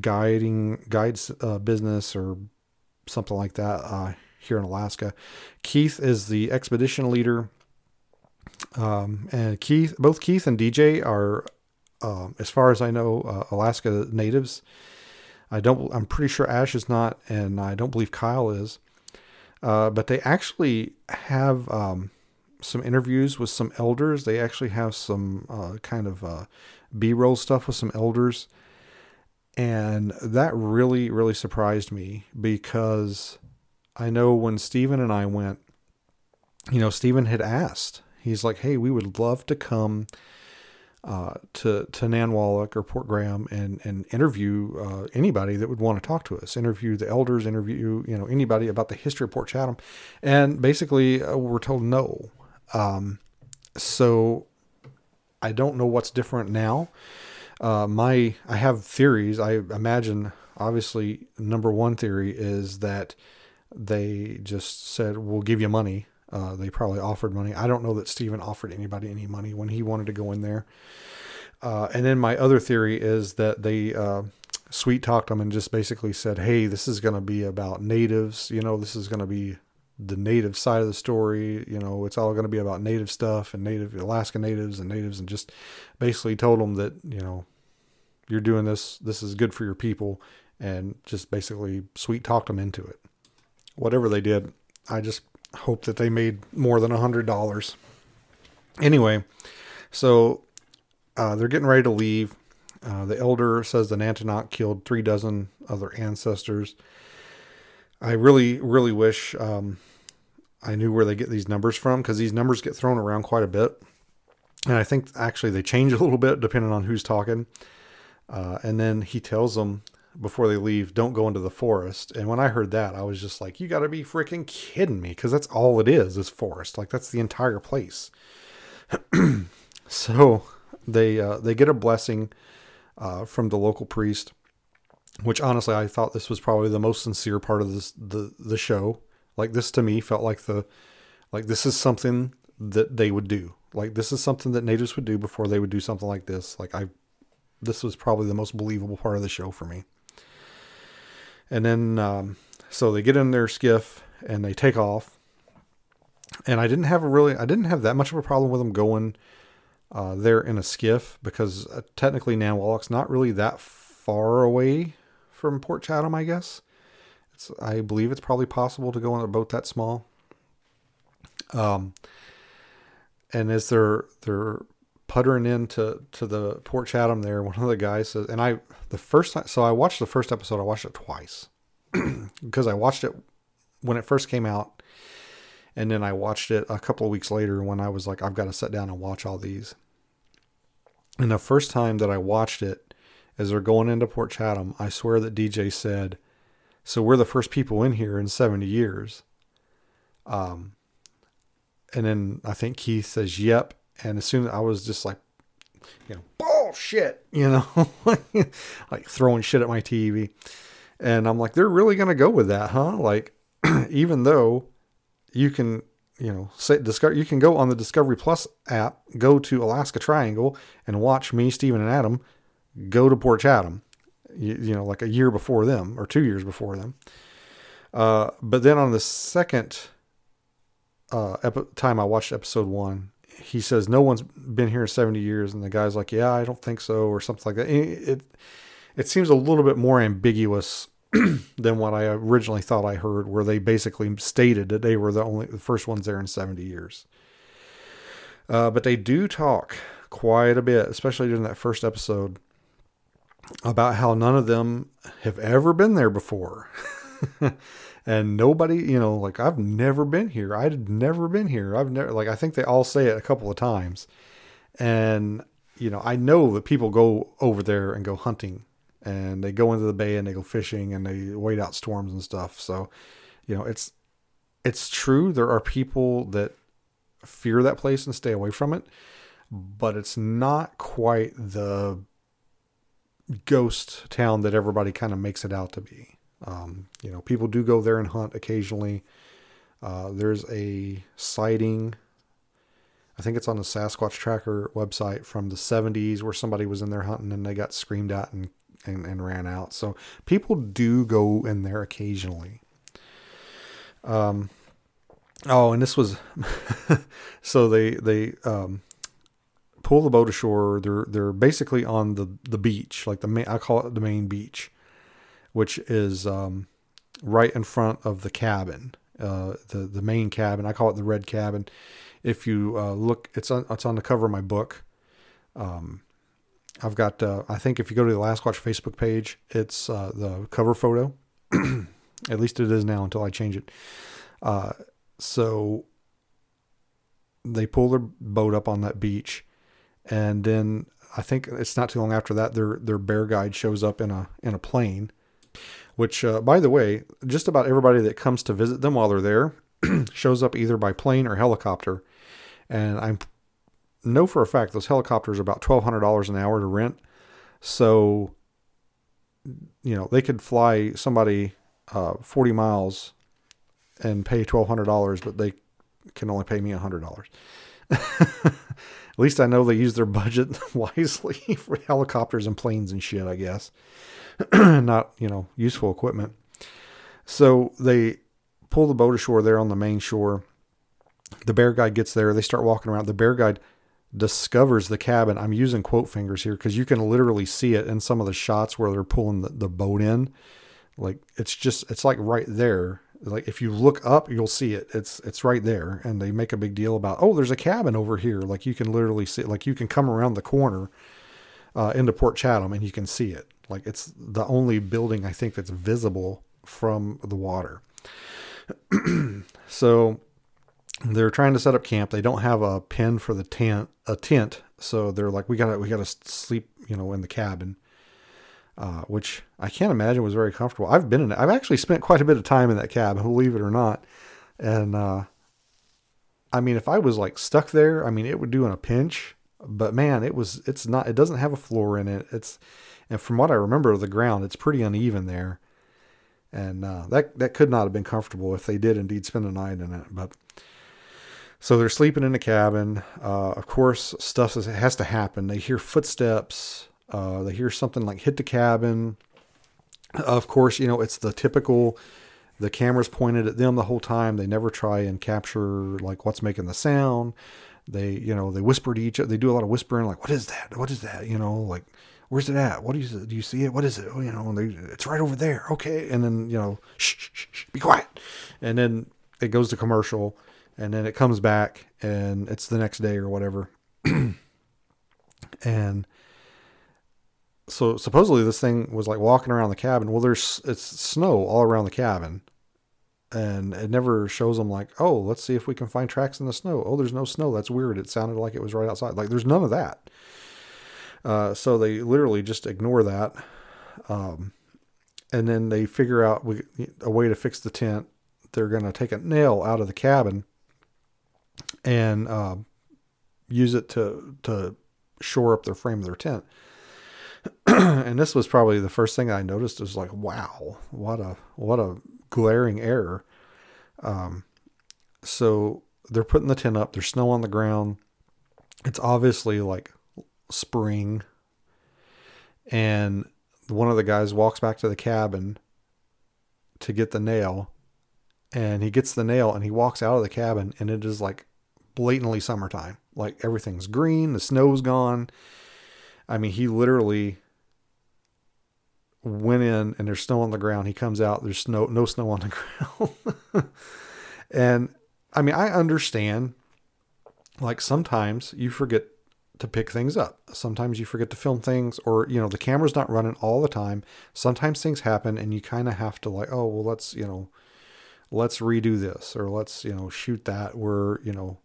guides business or something like that here in Alaska. Keith is the expedition leader, and both Keith and DJ are, as far as I know, Alaska natives. I'm pretty sure Ash is not, and I don't believe Kyle is. But they actually have some interviews with some elders. They actually have some kind of B-roll stuff with some elders. And that really, really surprised me because I know when Stephen and I went, Stephen had asked, he's like, hey, we would love to come to Nanwalek or Port Graham and interview anybody that would want to talk to us, interview the elders, interview, anybody about the history of Port Chatham. And basically we're told no. So I don't know what's different now. I have theories. I imagine, obviously, number one theory is that they just said, we'll give you money. They probably offered money. I don't know that Stephen offered anybody any money when he wanted to go in there. And then my other theory is that they sweet talked them and just basically said, hey, this is going to be about natives. You know, this is going to be the native side of the story. You know, it's all going to be about native stuff and native Alaska natives and natives, and just basically told them that, you know, you're doing this. This is good for your people, and just basically sweet talked them into it. Whatever they did, I just hope that they made more than $100. Anyway, so they're getting ready to leave. The elder says the Nantinaq killed 36 other ancestors. I really, really wish I knew where they get these numbers from, because these numbers get thrown around quite a bit. And I think actually they change a little bit depending on who's talking. And then he tells them before they leave, don't go into the forest. And when I heard that, I was just like, you got to be freaking kidding me, because that's all it is forest. Like, that's the entire place. So they get a blessing from the local priest, which honestly, I thought this was probably the most sincere part of this, the show. Like, this to me felt like this is something that they would do. Like, this is something that natives would do before they would do something like this. Like, this was probably the most believable part of the show for me. And then, so they get in their skiff and they take off, and I didn't have that much of a problem with them going there in a skiff, because technically Nanwalek's not really that far away from Port Chatham, I guess. I believe it's probably possible to go on a boat that small. And as they're puttering into the Port Chatham there, one of the guys says, and I watched the first episode, I watched it twice because I watched it when it first came out. And then I watched it a couple of weeks later when I was like, I've got to sit down and watch all these. And the first time that I watched it, as they're going into Port Chatham, I swear that DJ said, so we're the first people in here in 70 years. And then I think Keith says, yep. And as soon as I was just like, you know, bullshit, you know, like throwing shit at my TV. And I'm like, they're really going to go with that, huh? Like, even though you can, you know, you can go on the Discovery Plus app, go to Alaska Triangle and watch me, Stephen and Adam go to Port Chatham, you know, like a year before them or 2 years before them. But then on the second time I watched episode one, he says, no one's been here in 70 years. And the guy's like, yeah, I don't think so, or something like that. It seems a little bit more ambiguous than what I originally thought I heard, where they basically stated that they were the first ones there in 70 years. But they do talk quite a bit, especially during that first episode, about how none of them have ever been there before. And nobody, you know, like, I've never been here. I'd never been here. I think they all say it a couple of times. And, you know, I know that people go over there and go hunting, and they go into the bay and they go fishing and they wait out storms and stuff. So, you know, it's true. There are people that fear that place and stay away from it, but it's not quite the ghost town that everybody kind of makes it out to be. You know, people do go there and hunt occasionally. There's a sighting, I think it's on the Sasquatch Tracker website, from the 70s, where somebody was in there hunting and they got screamed at and ran out. So people do go in there occasionally. And this was, so they pull the boat ashore. They're basically on the beach, like I call it the main beach, which is right in front of the cabin, the main cabin. I call it the red cabin. If you look, it's on the cover of my book. I've got, I think if you go to the AlaskaWatch Facebook page, it's the cover photo. At least it is now, until I change it. So they pull their boat up on that beach, and then I think it's not too long after that, their bear guide shows up in a plane. Which, by the way, just about everybody that comes to visit them while they're there shows up either by plane or helicopter. And I know for a fact those helicopters are about $1,200 an hour to rent. So, you know, they could fly somebody 40 miles and pay $1,200, but they can only pay me $100. At least I know they use their budget wisely for helicopters and planes and shit, I guess. Not, you know, useful equipment. So they pull the boat ashore there on the main shore. The bear guide gets there. They start walking around. The bear guide discovers the cabin. I'm using quote fingers here because you can literally see it in some of the shots where they're pulling the boat in. Like, it's just, it's like right there. Like, if you look up, you'll see it. It's right there. And they make a big deal about, oh, there's a cabin over here. Like, you can literally see it. Like, you can come around the corner into Port Chatham and you can see it. Like, it's the only building, I think, that's visible from the water. So they're trying to set up camp. They don't have a pen for the tent, So they're like, we gotta sleep, you know, in the cabin. Which I can't imagine was very comfortable. I've been in it. I've actually spent quite a bit of time in that cabin, believe it or not. And, I mean, if I was like stuck there, I mean, it would do in a pinch, but man, it doesn't have a floor in it. And from what I remember of the ground, it's pretty uneven there. And, that could not have been comfortable if they did indeed spend a night in it, but so they're sleeping in a cabin. Of course, stuff has to happen. They hear footsteps. They hear something like hit the cabin. Of course, you know, it's the typical, the camera's pointed at them the whole time. They never try and capture like what's making the sound. They, you know, they whisper to each other. They do a lot of whispering, like, what is that? What is that? You know, like, where's it at? What is it? Do you see it? What is it? Oh, you know, and it's right over there. Okay. And then, you know, shh, be quiet. And then it goes to commercial and then it comes back and it's the next day or whatever. And so supposedly this thing was like walking around the cabin. Well, it's snow all around the cabin and it never shows them like, oh, let's see if we can find tracks in the snow. Oh, there's no snow. That's weird. It sounded like it was right outside. Like there's none of that. So they literally just ignore that. And then they figure out a way to fix the tent. They're going to take a nail out of the cabin and, use it to shore up their frame of their tent. And this was probably the first thing I noticed was like, wow, what a glaring error. So they're putting the tent up, there's snow on the ground. It's obviously like spring. And one of the guys walks back to the cabin to get the nail and he gets the nail and he walks out of the cabin and it is like blatantly summertime. Like everything's green, the snow's gone. I mean, he literally went in and there's snow on the ground. He comes out, there's no snow on the ground. And I mean, I understand like sometimes you forget to pick things up. Sometimes you forget to film things or, you know, the camera's not running all the time. Sometimes things happen and you kind of have to like, oh, well, let's, you know, let's redo this or let's, you know, shoot that where, you know,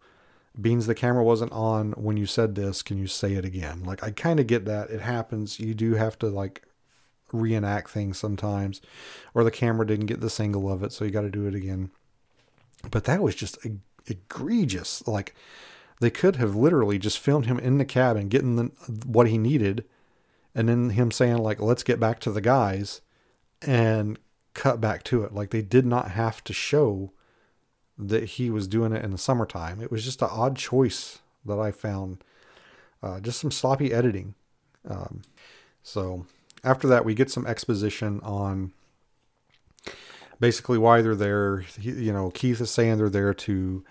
Beans, the camera wasn't on when you said this. Can you say it again? Like, I kind of get that. It happens. You do have to like reenact things sometimes, or the camera didn't get the single of it. So you got to do it again. But that was just egregious. Like they could have literally just filmed him in the cabin, getting what he needed. And then him saying like, let's get back to the guys and cut back to it. Like they did not have to show that he was doing it in the summertime. It was just an odd choice that I found, just some sloppy editing. So after that, we get some exposition on basically why they're there. You know, Keith is saying they're there to,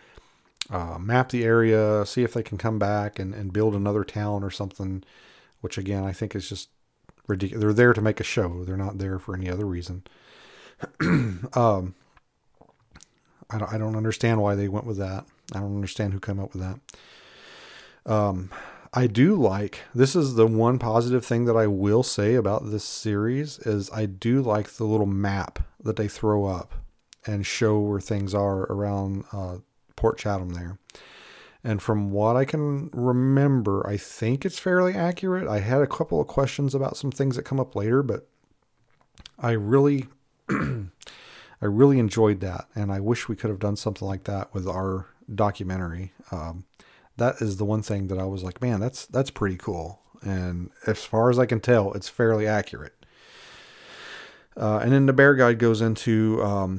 map the area, see if they can come back and build another town or something, which again, I think is just ridiculous. They're there to make a show. They're not there for any other reason. I don't understand why they went with that. I don't understand who came up with that. I do like, this is the one positive thing that I will say about this series is I do like the little map that they throw up and show where things are around Port Chatham there. And from what I can remember, I think it's fairly accurate. I had a couple of questions about some things that come up later, but I really enjoyed that. And I wish we could have done something like that with our documentary. That is the one thing that I was like, man, that's pretty cool. And as far as I can tell, it's fairly accurate. And then the bear guide goes into,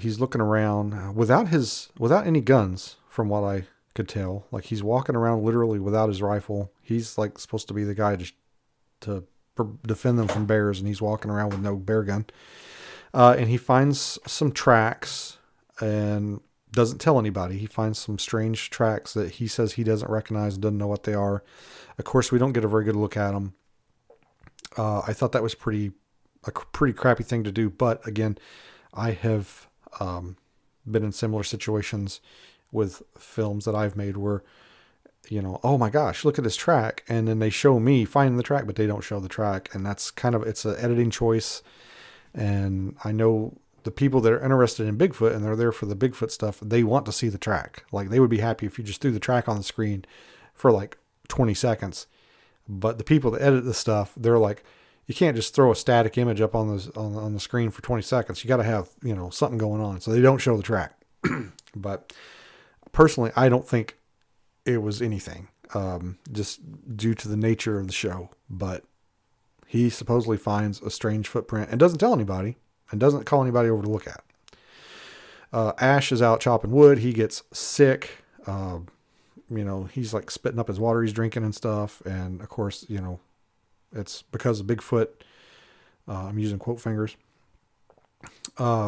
he's looking around without any guns from what I could tell. Like, he's walking around literally without his rifle. He's, like, supposed to be the guy to defend them from bears, and he's walking around with no bear gun. And he finds some tracks and doesn't tell anybody. He finds some strange tracks that he says he doesn't recognize and doesn't know what they are. Of course, we don't get a very good look at them. I thought that was a pretty crappy thing to do. But again, I have been in similar situations with films that I've made where, you know, oh my gosh, look at this track. And then they show me finding the track, but they don't show the track. And that's kind of, it's an editing choice. And I know the people that are interested in Bigfoot and they're there for the Bigfoot stuff, they want to see the track. Like, they would be happy if you just threw the track on the screen for like 20 seconds. But the people that edit the stuff, they're like, you can't just throw a static image up on the screen for 20 seconds. You got to have, you know, something going on. So they don't show the track. But personally, I don't think it was anything, just due to the nature of the show. But he supposedly finds a strange footprint and doesn't tell anybody and doesn't call anybody over to look at. Ash is out chopping wood. He gets sick. You know, he's like spitting up his water he's drinking and stuff. And of course, you know, it's because of Bigfoot. I'm using quote fingers. And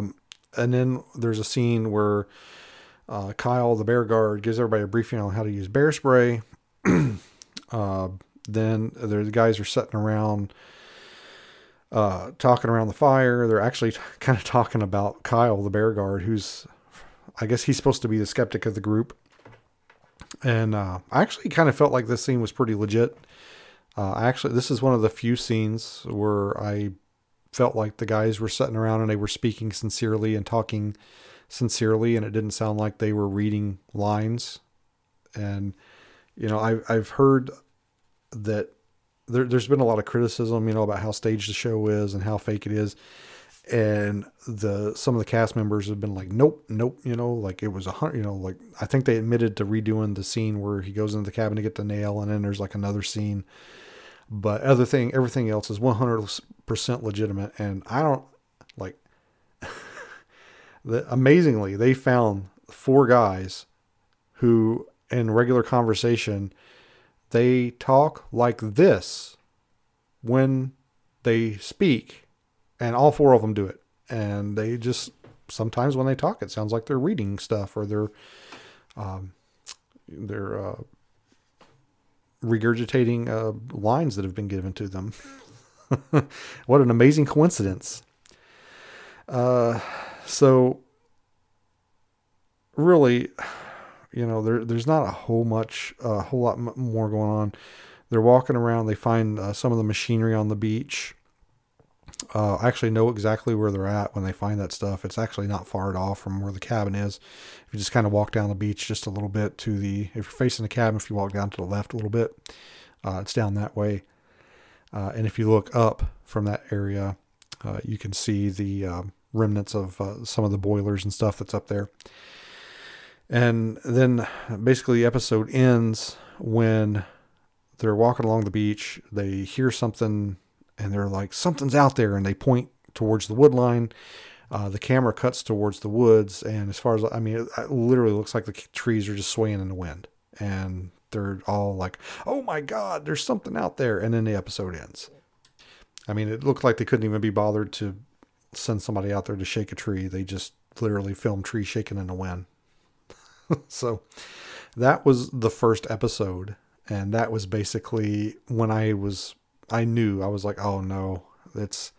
then there's a scene where Kyle, the bear guard, gives everybody a briefing on how to use bear spray. Then the guys are sitting around talking around the fire. They're actually kind of talking about Kyle, the bear guard, who's, I guess he's supposed to be the skeptic of the group. And I actually kind of felt like this scene was pretty legit. This is one of the few scenes where I felt like the guys were sitting around and they were speaking sincerely and talking sincerely, and it didn't sound like they were reading lines. And, you know, I've heard that there's been a lot of criticism, you know, about how staged the show is and how fake it is. And some of the cast members have been like, nope, you know, like it was 100, you know, like I think they admitted to redoing the scene where he goes into the cabin to get the nail, and then there's like another scene. But everything else is 100% legitimate. And I don't like amazingly, they found 4 guys who in regular conversation, they talk like this when they speak. And all 4 of them do it. And they just, sometimes when they talk, it sounds like they're reading stuff or they're regurgitating lines that have been given to them. What an amazing coincidence. So really, you know, there's not a whole lot more going on. They're walking around. They find some of the machinery on the beach. I actually know exactly where they're at when they find that stuff. It's actually not far at all from where the cabin is. If you just kind of walk down the beach just a little bit if you're facing the cabin, if you walk down to the left a little bit, it's down that way. And if you look up from that area, you can see the remnants of some of the boilers and stuff that's up there. And then basically the episode ends when they're walking along the beach, they hear something. And they're like, something's out there. And they point towards the wood line. The camera cuts towards the woods. And as far as, I mean, it literally looks like the trees are just swaying in the wind. And they're all like, oh my God, there's something out there. And then the episode ends. I mean, it looked like they couldn't even be bothered to send somebody out there to shake a tree. They just literally filmed trees shaking in the wind. So that was the first episode. And that was basically when I was like, oh no, it's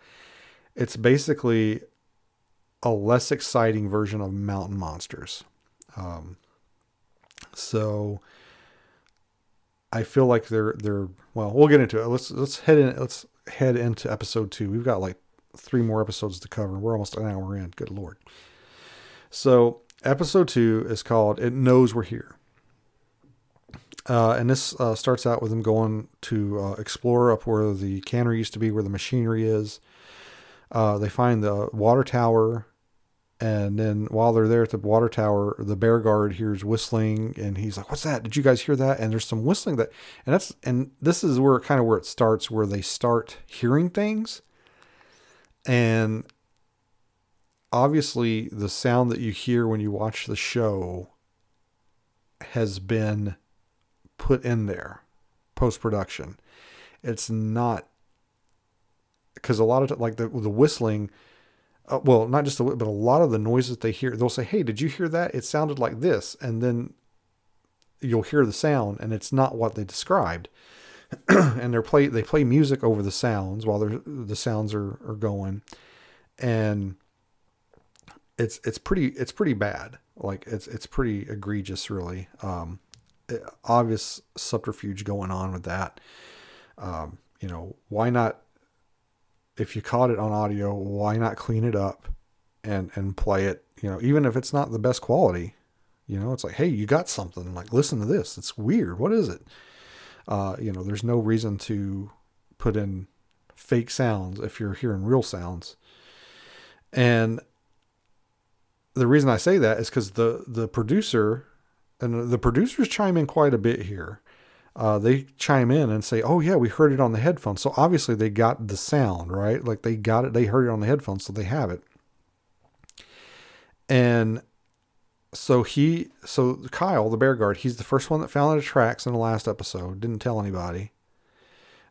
basically a less exciting version of Mountain Monsters. So I feel like well, we'll get into it. Let's head into episode 2. We've got like 3 more episodes to cover. We're almost an hour in. Good Lord. So episode 2 is called It Knows We're Here. And this starts out with them going to explore up where the cannery used to be, where the machinery is. They find the water tower. And then while they're there at the water tower, the bear guard hears whistling. And he's like, what's that? Did you guys hear that? And there's some whistling that... And this is where it starts, where they start hearing things. And obviously the sound that you hear when you watch the show has been put in there post-production. It's not, because a lot of like the whistling, well, not just the, but a lot of the noise that they hear, they'll say, "Hey, did you hear that? It sounded like this." And then you'll hear the sound and it's not what they described. And they play music over the sounds while the sounds are going. And it's pretty bad. Like it's pretty egregious, really. Obvious subterfuge going on with that. You know, why not, if you caught it on audio, why not clean it up and play it, you know, even if it's not the best quality, you know, it's like, "Hey, you got something, like, listen to this. It's weird. What is it?" You know, there's no reason to put in fake sounds if you're hearing real sounds. And the reason I say that is because the producer, and the producers chime in quite a bit here. They chime in and say, "Oh yeah, we heard it on the headphones." So obviously they got the sound, right? Like they got it. They heard it on the headphones. So they have it. And so Kyle, the bear guard, he's the first one that found the tracks in the last episode. Didn't tell anybody.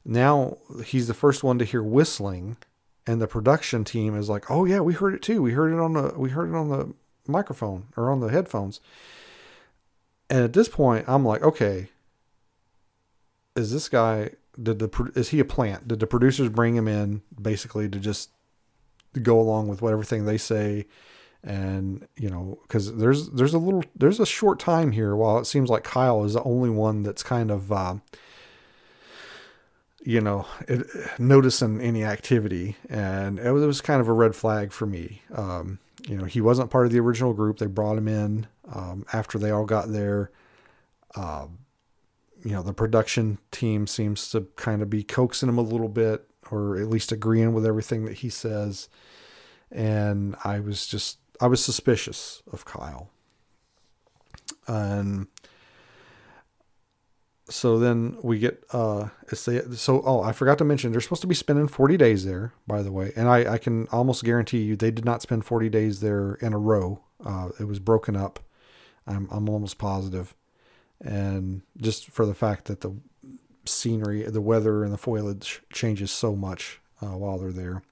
Now he's the first one to hear whistling, and the production team is like, "Oh yeah, we heard it too. We heard it on the microphone or on the headphones." And at this point I'm like, okay, is this guy, is he a plant? Did the producers bring him in basically to just go along with what everything they say? And, you know, cause there's a short time here while it seems like Kyle is the only one that's kind of, you know, noticing any activity. And it was kind of a red flag for me. You know, he wasn't part of the original group. They brought him in, after they all got there. You know, the production team seems to kind of be coaxing him a little bit, or at least agreeing with everything that he says. And I was suspicious of Kyle. And so then we get, I forgot to mention, they're supposed to be spending 40 days there, by the way. And I can almost guarantee you, they did not spend 40 days there in a row. It was broken up. I'm almost positive. And just for the fact that the scenery, the weather, and the foliage changes so much while they're there.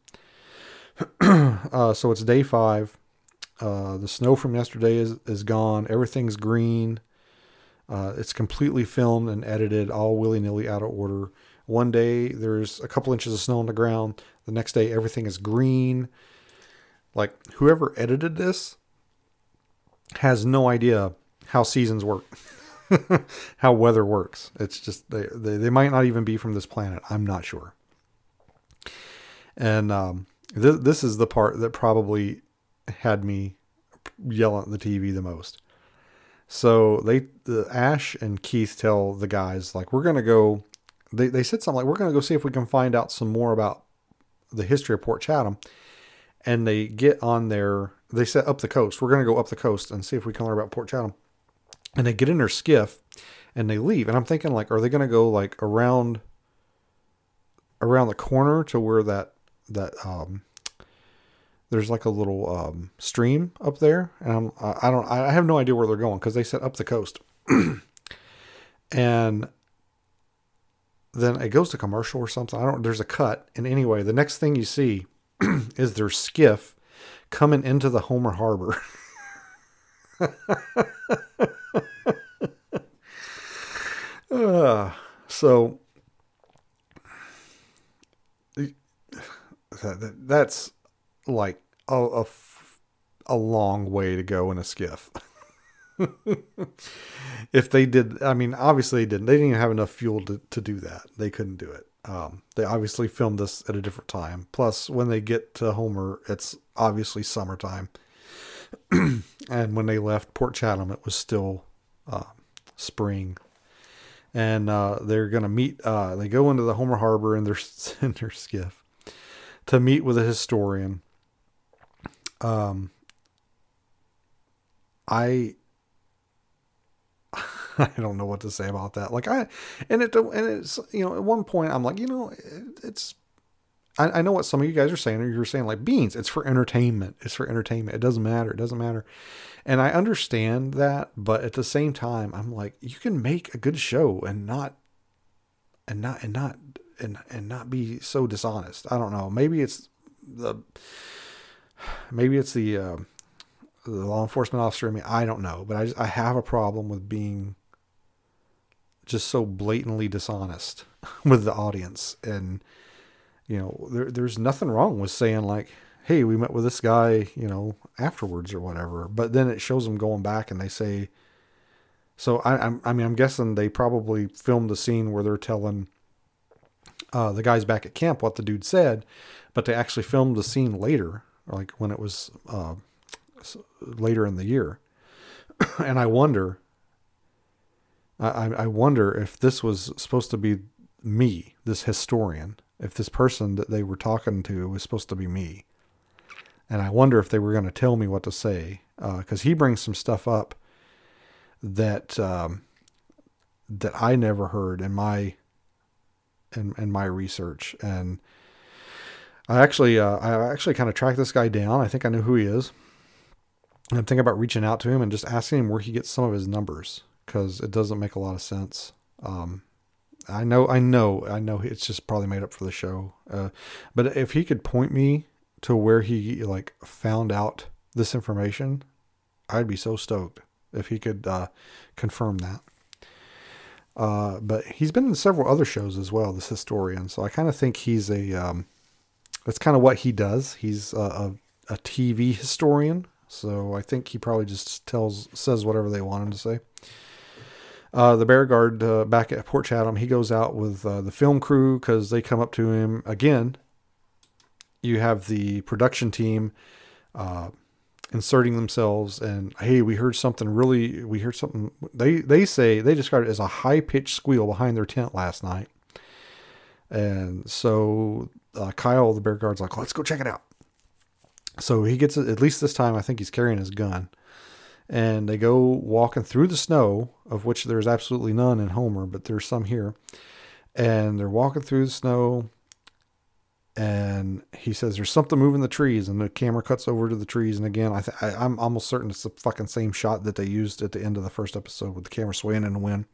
So it's day 5. The snow from yesterday is gone. Everything's green. It's completely filmed and edited all willy-nilly out of order. One day there's a couple inches of snow on the ground. The next day everything is green. Like, whoever edited this has no idea how seasons work. How weather works. It's just, they might not even be from this planet. I'm not sure. And this is the part that probably had me yell at the TV the most. So Ash and Keith tell the guys, like, we're going to go, they said something like, we're going to go see if we can find out some more about the history of Port Chatham. And they get on their, they set up the coast. We're going to go up the coast and see if we can learn about Port Chatham. And they get in their skiff and they leave. And I'm thinking, like, are they going to go like around the corner to where that there's like a little, stream up there. And I have no idea where they're going, cause they set up the coast. And then it goes to commercial or something. There's a cut. And anyway, the next thing you see is their skiff coming into the Homer Harbor. So that's like a long way to go in a skiff. If they did, I mean, obviously they didn't even have enough fuel to do that. They couldn't do it. They obviously filmed this at a different time. Plus, when they get to Homer, it's obviously summertime. And when they left Port Chatham, it was still spring. And they're going to meet, they go into the Homer Harbor in their skiff to meet with a historian. I don't know what to say about that. Like, and it's, you know, at one point I'm like, you know, it's, I know what some of you guys are saying, or you're saying like, Beans, it's for entertainment. It's for entertainment. It doesn't matter. It doesn't matter. And I understand that, but at the same time, I'm like, you can make a good show and not be so dishonest. I don't know. Maybe it's the law enforcement officer in me. I don't know, but I have a problem with being just so blatantly dishonest with the audience. And, you know, there's nothing wrong with saying like, hey, we met with this guy, you know, afterwards or whatever, but then it shows them going back and they say, I'm guessing they probably filmed the scene where they're telling the guys back at camp what the dude said, but they actually filmed the scene later, like when it was later in the year. And I wonder if this was supposed to be me, this historian, if this person that they were talking to was supposed to be me. And I wonder if they were going to tell me what to say, because he brings some stuff up that that I never heard in my research. And I actually kind of tracked this guy down. I think I know who he is. And I'm thinking about reaching out to him and just asking him where he gets some of his numbers, because it doesn't make a lot of sense. I know it's just probably made up for the show. But if he could point me to where he like found out this information, I'd be so stoked if he could confirm that. But he's been in several other shows as well, this historian. So I kind of think he's that's kind of what he does. He's a TV historian. So I think he probably just says whatever they want him to say. The bear guard back at Port Chatham, he goes out with the film crew because they come up to him again. You have the production team inserting themselves and, hey, we heard something. They say they described it as a high-pitched squeal behind their tent last night. And so Kyle, the bear guard's like, let's go check it out. So he gets, at least this time, I think he's carrying his gun. And they go walking through the snow, of which there's absolutely none in Homer, but there's some here. And they're walking through the snow. And he says, there's something moving the trees. And the camera cuts over to the trees. And again, I'm almost certain it's the fucking same shot that they used at the end of the first episode with the camera swaying in the wind.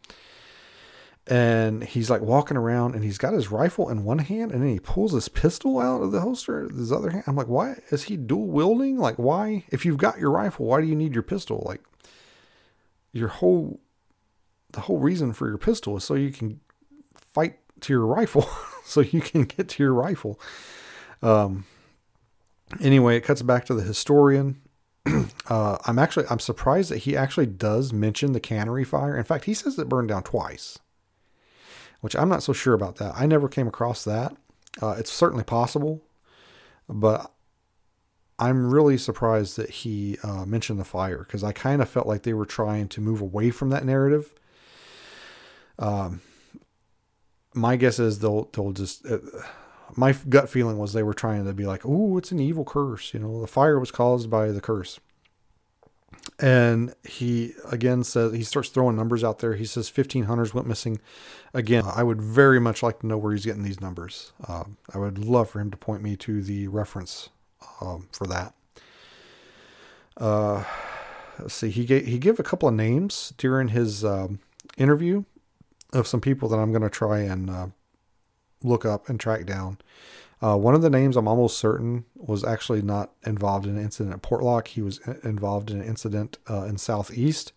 And he's like walking around and he's got his rifle in one hand and then he pulls his pistol out of the holster, his other hand. I'm like, why is he dual wielding? Like, why, if you've got your rifle, why do you need your pistol? Like the whole reason for your pistol is so you can fight to your rifle, so you can get to your rifle. Anyway, it cuts back to the historian. I'm surprised that he actually does mention the cannery fire. In fact, he says it burned down twice, which I'm not so sure about that. I never came across that. It's certainly possible, but I'm really surprised that he mentioned the fire, because I kind of felt like they were trying to move away from that narrative. My guess is they'll just... my gut feeling was they were trying to be like, oh, it's an evil curse. You know, the fire was caused by the curse. And he again says, he starts throwing numbers out there. He says 15 hunters went missing. Again, I would very much like to know where he's getting these numbers. I would love for him to point me to the reference for that. Let's see, he gave a couple of names during his interview of some people that I'm going to try and look up and track down. One of the names I'm almost certain was actually not involved in an incident at Portlock. He was involved in an incident in Southeast.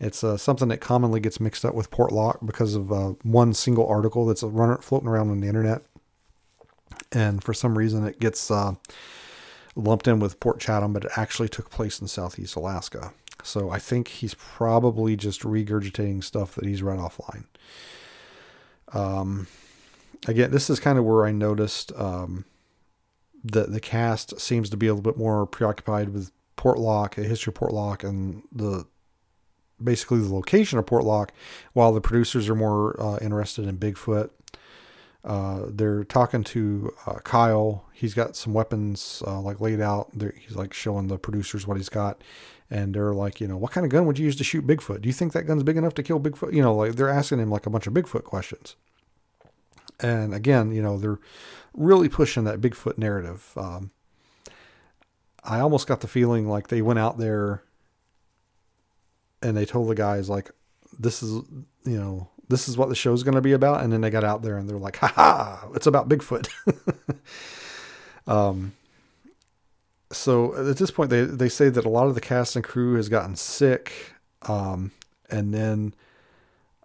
It's something that commonly gets mixed up with Portlock because of one single article that's floating around on the internet. And for some reason it gets lumped in with Port Chatham, but it actually took place in Southeast Alaska. So I think he's probably just regurgitating stuff that he's read offline. Again, this is kind of where I noticed that the cast seems to be a little bit more preoccupied with Portlock, a history of Portlock, and basically the location of Portlock, while the producers are more interested in Bigfoot. They're talking to Kyle. He's got some weapons like laid out. He's like showing the producers what he's got. And they're like, you know, what kind of gun would you use to shoot Bigfoot? Do you think that gun's big enough to kill Bigfoot? You know, like they're asking him like a bunch of Bigfoot questions. And again, you know, they're really pushing that Bigfoot narrative. I almost got the feeling like they went out there and they told the guys like, this is, you know, this is what the show's going to be about. And then they got out there and they're like, ha ha, it's about Bigfoot. So at this point, they say that a lot of the cast and crew has gotten sick. And then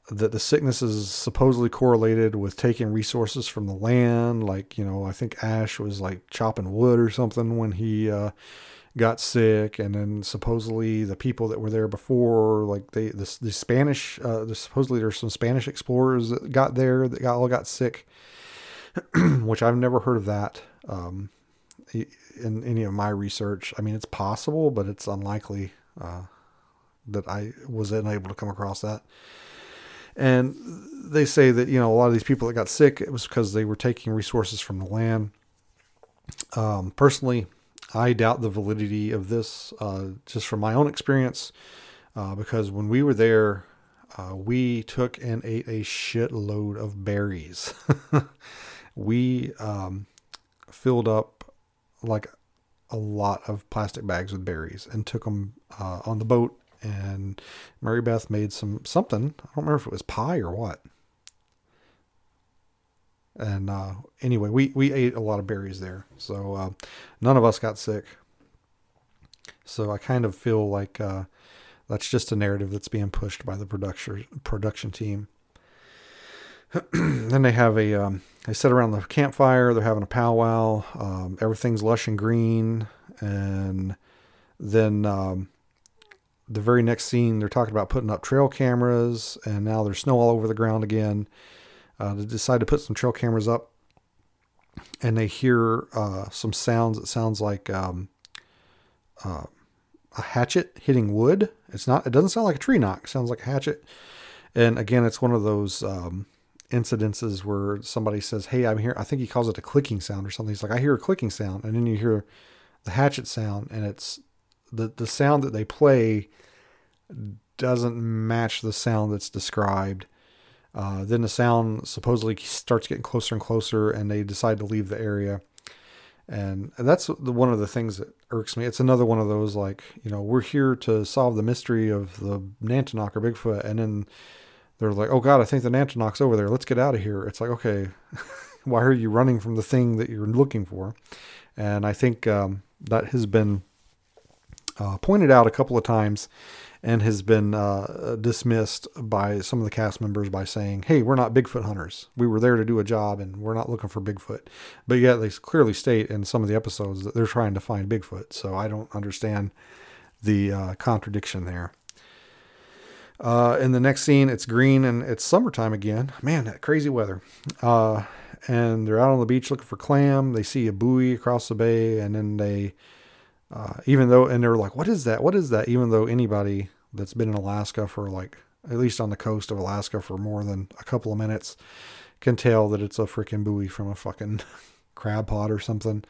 that the sickness is supposedly correlated with taking resources from the land. Like, you know, I think Ash was like chopping wood or something when he got sick. And then supposedly the people that were there before, like the Spanish, supposedly there's some Spanish explorers that got there that all got sick, which I've never heard of that in any of my research. I mean, it's possible, but it's unlikely that I was unable to come across that. And they say that, you know, a lot of these people that got sick, it was because they were taking resources from the land. Personally, I doubt the validity of this, just from my own experience, because when we were there, we took and ate a shitload of berries. We filled up like a lot of plastic bags with berries and took them on the boat. And Mary Beth made something. I don't remember if it was pie or what. And anyway, we ate a lot of berries there. So none of us got sick. So I kind of feel like that's just a narrative that's being pushed by the production team. Then they have they sit around the campfire. They're having a powwow. Everything's lush and green. And then... the very next scene, they're talking about putting up trail cameras, and now there's snow all over the ground again. They decide to put some trail cameras up, and they hear some sounds. It sounds like a hatchet hitting wood. It doesn't sound like a tree knock. It sounds like a hatchet. And again, it's one of those incidences where somebody says, "Hey, I'm here." I think he calls it a clicking sound or something. He's like, "I hear a clicking sound," and then you hear the hatchet sound, and it's the sound that they play doesn't match the sound that's described. Then the sound supposedly starts getting closer and closer, and they decide to leave the area. And that's one of the things that irks me. It's another one of those, like, you know, we're here to solve the mystery of the Nantinaq or Bigfoot. And then they're like, "Oh God, I think the Nantinaq's over there. Let's get out of here." It's like, okay, why are you running from the thing that you're looking for? And I think that has been pointed out a couple of times and has been dismissed by some of the cast members by saying, "Hey, we're not Bigfoot hunters. We were there to do a job and we're not looking for Bigfoot." But yet they clearly state in some of the episodes that they're trying to find Bigfoot. So I don't understand the contradiction there. In the next scene, it's green and it's summertime again. Man, that crazy weather. And they're out on the beach looking for clam. They see a buoy across the bay, and then they... they're like, "What is that? What is that?" Even though anybody that's been in Alaska for like, at least on the coast of Alaska for more than a couple of minutes can tell that it's a freaking buoy from a fucking crab pot or something.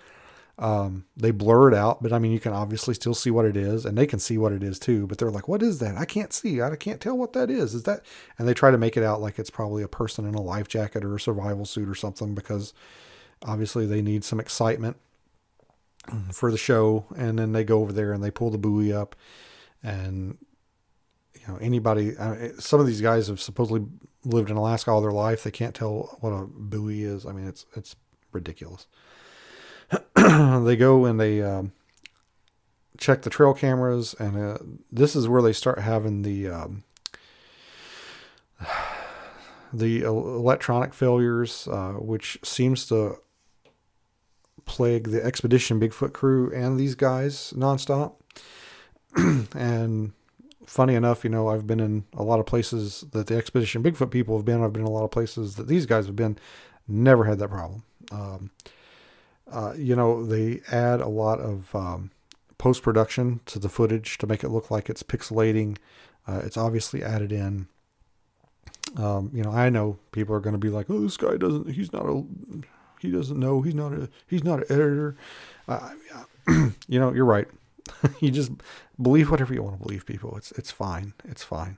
They blur it out, but I mean, you can obviously still see what it is, and they can see what it is too, but they're like, "What is that? I can't see. I can't tell what that is. Is that?" And they try to make it out like it's probably a person in a life jacket or a survival suit or something, because obviously they need some excitement for the show. And then they go over there and they pull the buoy up, and you know, some of these guys have supposedly lived in Alaska all their life. They can't tell what a buoy is. I mean, it's ridiculous. They go and they check the trail cameras, and this is where they start having the electronic failures, which seems to plague the Expedition Bigfoot crew and these guys nonstop. And funny enough, you know, I've been in a lot of places that the Expedition Bigfoot people have been. I've been in a lot of places that these guys have been. Never had that problem. You know, they add a lot of post-production to the footage to make it look like it's pixelating. It's obviously added in. You know, I know people are going to be like, "Oh, this guy doesn't. He doesn't know. He's not an editor." You know, you're right. You just believe whatever you want to believe, people. It's fine. It's fine.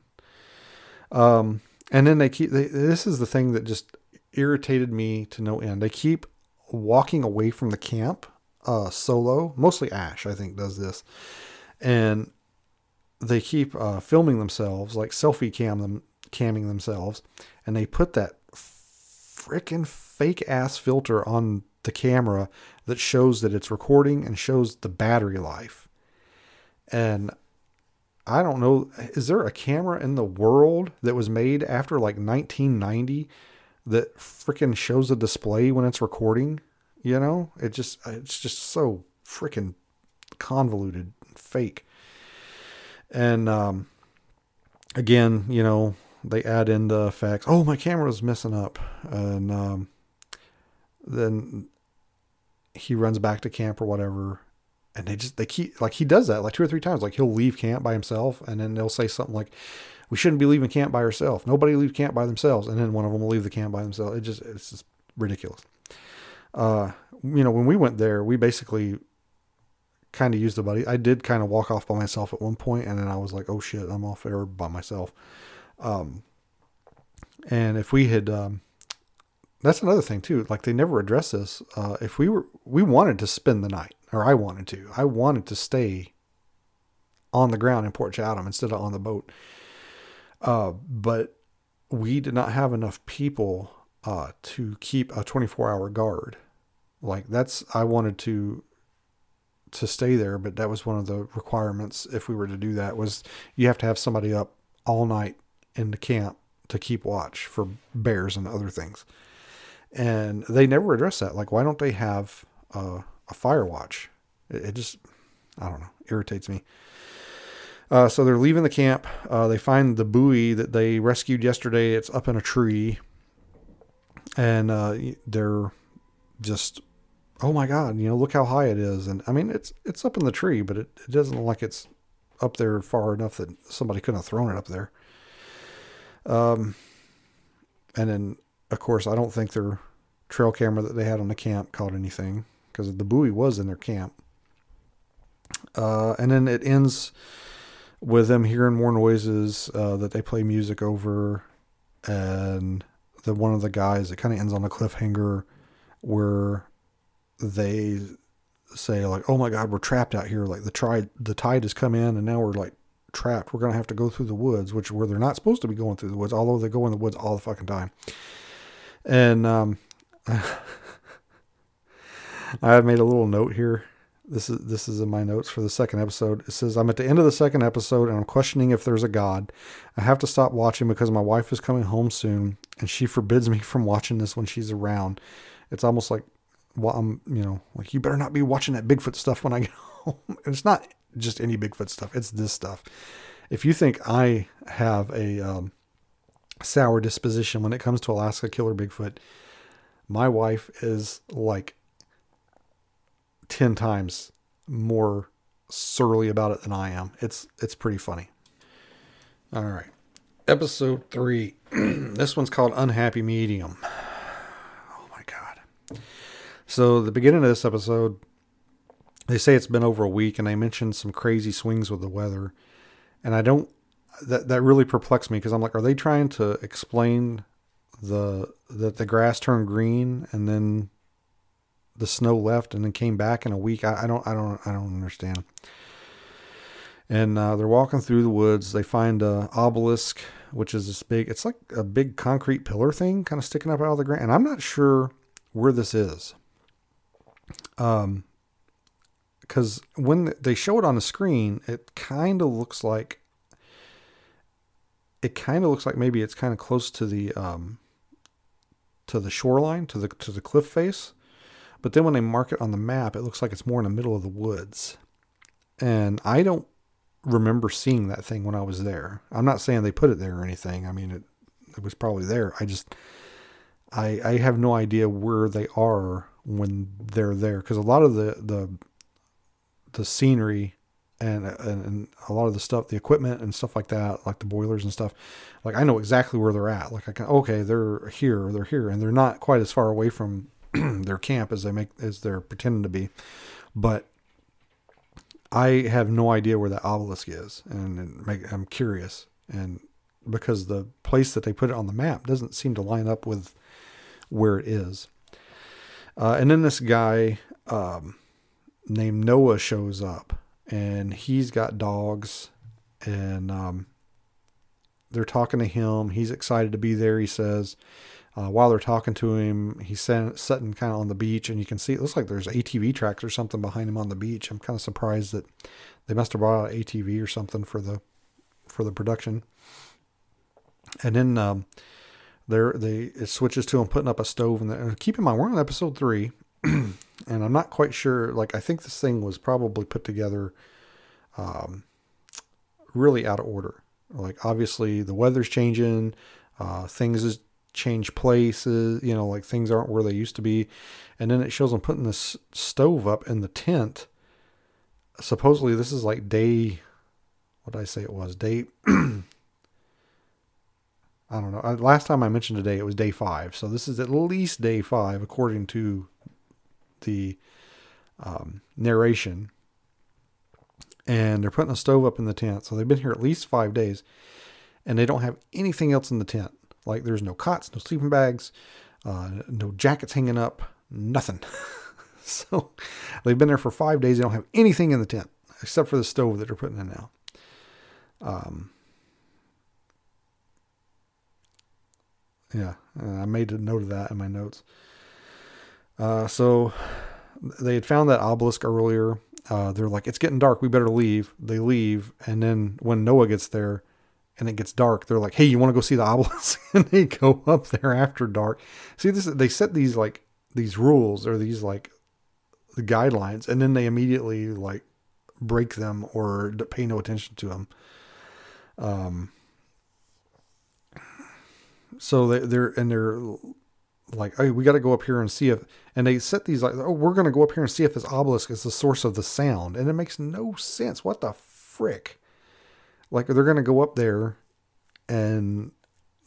And then this is the thing that just irritated me to no end. I keep walking away from the camp solo. Mostly Ash, I think, does this. And they keep filming themselves, like selfie camming themselves. And they put that freaking fake ass filter on the camera that shows that it's recording and shows the battery life. And I don't know, is there a camera in the world that was made after like 1990 that freaking shows a display when it's recording? You know, it's just so freaking convoluted and fake. And again, you know, they add in the effects. Oh, my camera's messing up. And then he runs back to camp or whatever. And they keep, like, he does that like 2 or 3 times. Like, he'll leave camp by himself, and then they'll say something like, "We shouldn't be leaving camp by ourselves. Nobody leave camp by themselves." And then one of them will leave the camp by themselves. It's just ridiculous. You know, when we went there, we basically kind of used the buddy. I did kind of walk off by myself at one point, and then I was like, "Oh shit, I'm off air by myself." And if we had, that's another thing too. Like, they never address this. If we wanted to spend the night. Or I wanted to stay on the ground in Port Chatham instead of on the boat. But we did not have enough people to keep a 24-hour guard. Like, I wanted to stay there, but that was one of the requirements if we were to do that, was you have to have somebody up all night in the camp to keep watch for bears and other things. And they never address that. Like, why don't they have a fire watch? It just, I don't know, irritates me. So they're leaving the camp. They find the buoy that they rescued yesterday. It's up in a tree, and they're just, oh my God, you know, look how high it is. And I mean, it's up in the tree, but it doesn't look like it's up there far enough that somebody couldn't have thrown it up there. And then of course, I don't think their trail camera that they had on the camp caught anything, because the buoy was in their camp. And then it ends with them hearing more noises that they play music over. And one of the guys, it kind of ends on a cliffhanger where they say, like, "Oh my God, we're trapped out here. Like, the tide has come in, and now we're like trapped. We're going to have to go through the woods," where they're not supposed to be going through the woods, although they go in the woods all the fucking time. And, I have made a little note here. This is in my notes for the second episode. It says, "I'm at the end of the second episode, and I'm questioning if there's a God. I have to stop watching because my wife is coming home soon, and she forbids me from watching this when she's around. It's almost like, well, I'm, you know, like, you better not be watching that Bigfoot stuff when I get home." And it's not just any Bigfoot stuff. It's this stuff. If you think I have a sour disposition when it comes to Alaska Killer Bigfoot, my wife is like 10 times more surly about it than I am. It's pretty funny. All right. Episode 3. This one's called Unhappy Medium. Oh my God. So the beginning of this episode, they say it's been over a week, and they mentioned some crazy swings with the weather. And that really perplexed me, because I'm like, are they trying to explain that the grass turned green and then the snow left and then came back in a week? I don't understand. And they're walking through the woods. They find a obelisk, which is this big, it's like a big concrete pillar thing kind of sticking up out of the ground. And I'm not sure where this is. Cause when they show it on the screen, it kind of looks like maybe it's kind of close to the shoreline, to the cliff face. But then when they mark it on the map, it looks like it's more in the middle of the woods. And I don't remember seeing that thing when I was there. I'm not saying they put it there or anything. I mean, it was probably there. I just, I have no idea where they are when they're there. Because a lot of the scenery and a lot of the stuff, the equipment and stuff like that, like the boilers and stuff, like, I know exactly where they're at. Like, I can, okay, they're here. And they're not quite as far away from their camp as they're pretending to be, but I have no idea where that obelisk is, and I'm curious, and because the place that they put it on the map doesn't seem to line up with where it is. And then this guy named Noah shows up, and he's got dogs, and they're talking to him. He's excited to be there, he says. While they're talking to him, he's sitting kind of on the beach, and you can see it looks like there's ATV tracks or something behind him on the beach. I'm kind of surprised that they must have brought out an ATV or something for the production. And then it switches to him putting up a stove. And keep in mind, we're on episode 3, and I'm not quite sure. Like, I think this thing was probably put together really out of order. Like, obviously the weather's changing, things change places, like things aren't where they used to be. And then it shows them putting this stove up in the tent. Supposedly this is like day, what did I say it was? Day, I don't know. Last time I mentioned today, it was day 5. So this is at least day 5, according to the narration. And they're putting a stove up in the tent. So they've been here at least 5 days, and they don't have anything else in the tent. Like, there's no cots, no sleeping bags, no jackets hanging up, nothing. So they've been there for 5 days. They don't have anything in the tent except for the stove that they're putting in now. Yeah, I made a note of that in my notes. So they had found that obelisk earlier. They're like, it's getting dark, we better leave. They leave, and then when Noah gets there and it gets dark, they're like, hey, you want to go see the obelisk? And they go up there after dark. See, they set these like these rules or these like the guidelines, and then they immediately like break them or pay no attention to them. So they're like, hey, we got to go up here and see if, and they set these like, oh, we're going to go up here and see if this obelisk is the source of the sound. And it makes no sense. What the frick? Like, they're going to go up there and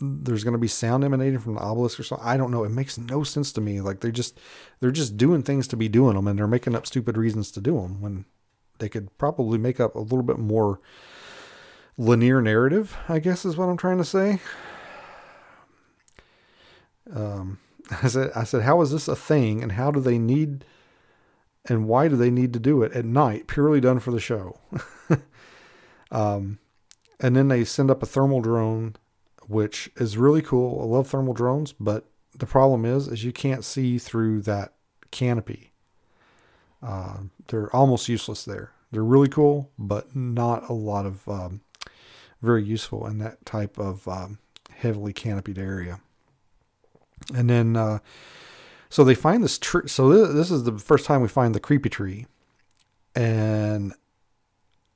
there's going to be sound emanating from the obelisk or something. I don't know. It makes no sense to me. Like, they're just doing things to be doing them, and they're making up stupid reasons to do them when they could probably make up a little bit more linear narrative, I guess is what I'm trying to say. I said, how is this a thing, and how do they need, and why do they need to do it at night? Purely done for the show. And then they send up a thermal drone, which is really cool. I love thermal drones, but the problem is you can't see through that canopy. They're almost useless there. They're really cool, but not a lot of, very useful in that type of, heavily canopied area. And then, so they find this tree. So this is the first time we find the creepy tree. And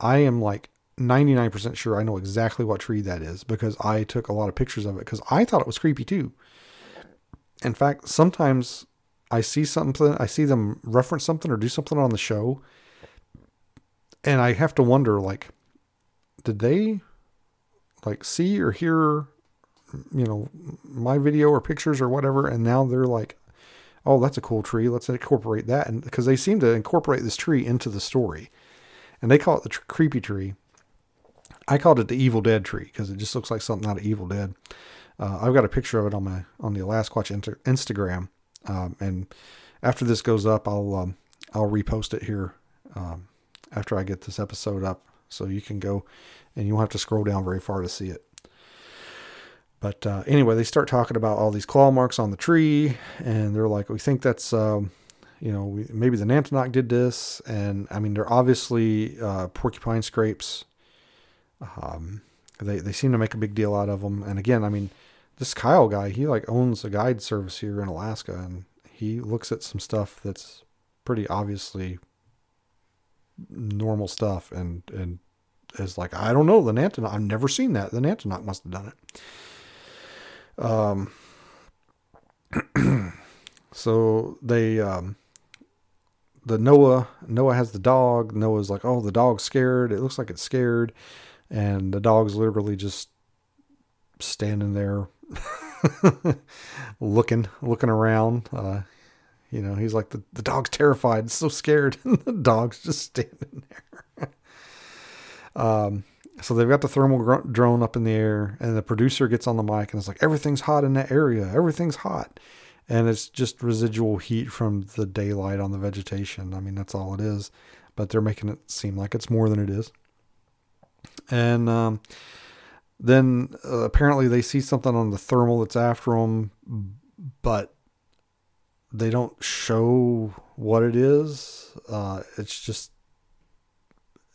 I am like 99% sure I know exactly what tree that is, because I took a lot of pictures of it, because I thought it was creepy too. In fact, sometimes I see them reference something or do something on the show, and I have to wonder, like, did they like see or hear my video or pictures or whatever, and now they're like, oh, that's a cool tree, let's incorporate that. And because they seem to incorporate this tree into the story, and they call it the creepy tree. I called it the Evil Dead tree, because it just looks like something out of Evil Dead. I've got a picture of it on the AlaskaWatch Instagram, and after this goes up, I'll repost it here after I get this episode up, so you can go, and you won't have to scroll down very far to see it. But anyway, they start talking about all these claw marks on the tree, and they're like, we think that's, maybe the Nantinaq did this. And I mean, they're obviously porcupine scrapes. They seem to make a big deal out of them. And again, I mean, this Kyle guy, he like owns a guide service here in Alaska, and he looks at some stuff that's pretty obviously normal stuff, and is like, I don't know, the Nantinaq, I've never seen that. The Nantinaq must have done it. So they, the Noah has the dog. Noah's like, oh, the dog's scared. It looks like it's scared. And the dog's literally just standing there looking around. He's like, the dog's terrified. It's so scared. And the dog's just standing there. So they've got the thermal drone up in the air, and the producer gets on the mic and it's like, everything's hot in that area. Everything's hot. And it's just residual heat from the daylight on the vegetation. I mean, that's all it is. But they're making it seem like it's more than it is. And then apparently they see something on the thermal that's after them, but they don't show what it is. It's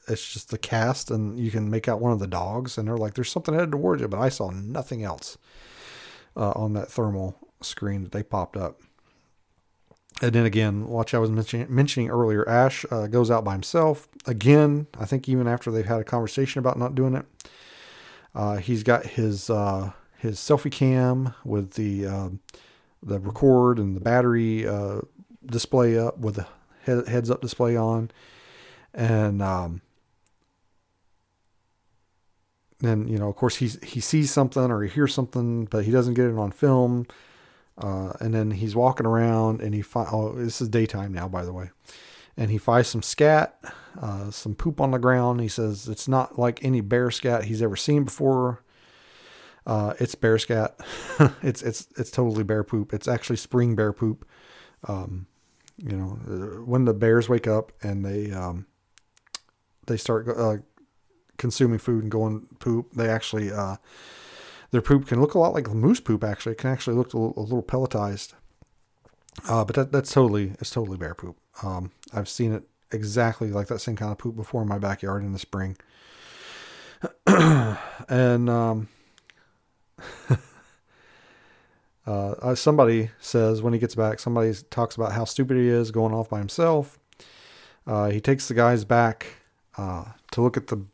just the cast, and you can make out one of the dogs, and they're like, there's something headed towards you, but I saw nothing else on that thermal screen that they popped up. And then again, watch, I was mentioning earlier, Ash goes out by himself. Again, I think even after they've had a conversation about not doing it, he's got his selfie cam with the record and the battery display up with the heads-up display on. And then, you know, of course, he sees something or he hears something, but he doesn't get it on film. And then he's walking around and this is daytime now, by the way. And he finds some scat, some poop on the ground. He says, it's not like any bear scat he's ever seen before. It's bear scat. It's totally bear poop. It's actually spring bear poop. You know, when the bears wake up and they start, consuming food and going poop, they actually, their poop can look a lot like moose poop, actually. It can actually look a little pelletized. But that's totally bear poop. I've seen it exactly like that same kind of poop before in my backyard in the spring. And somebody says when he gets back, somebody talks about how stupid he is going off by himself. He takes the guys back to look at the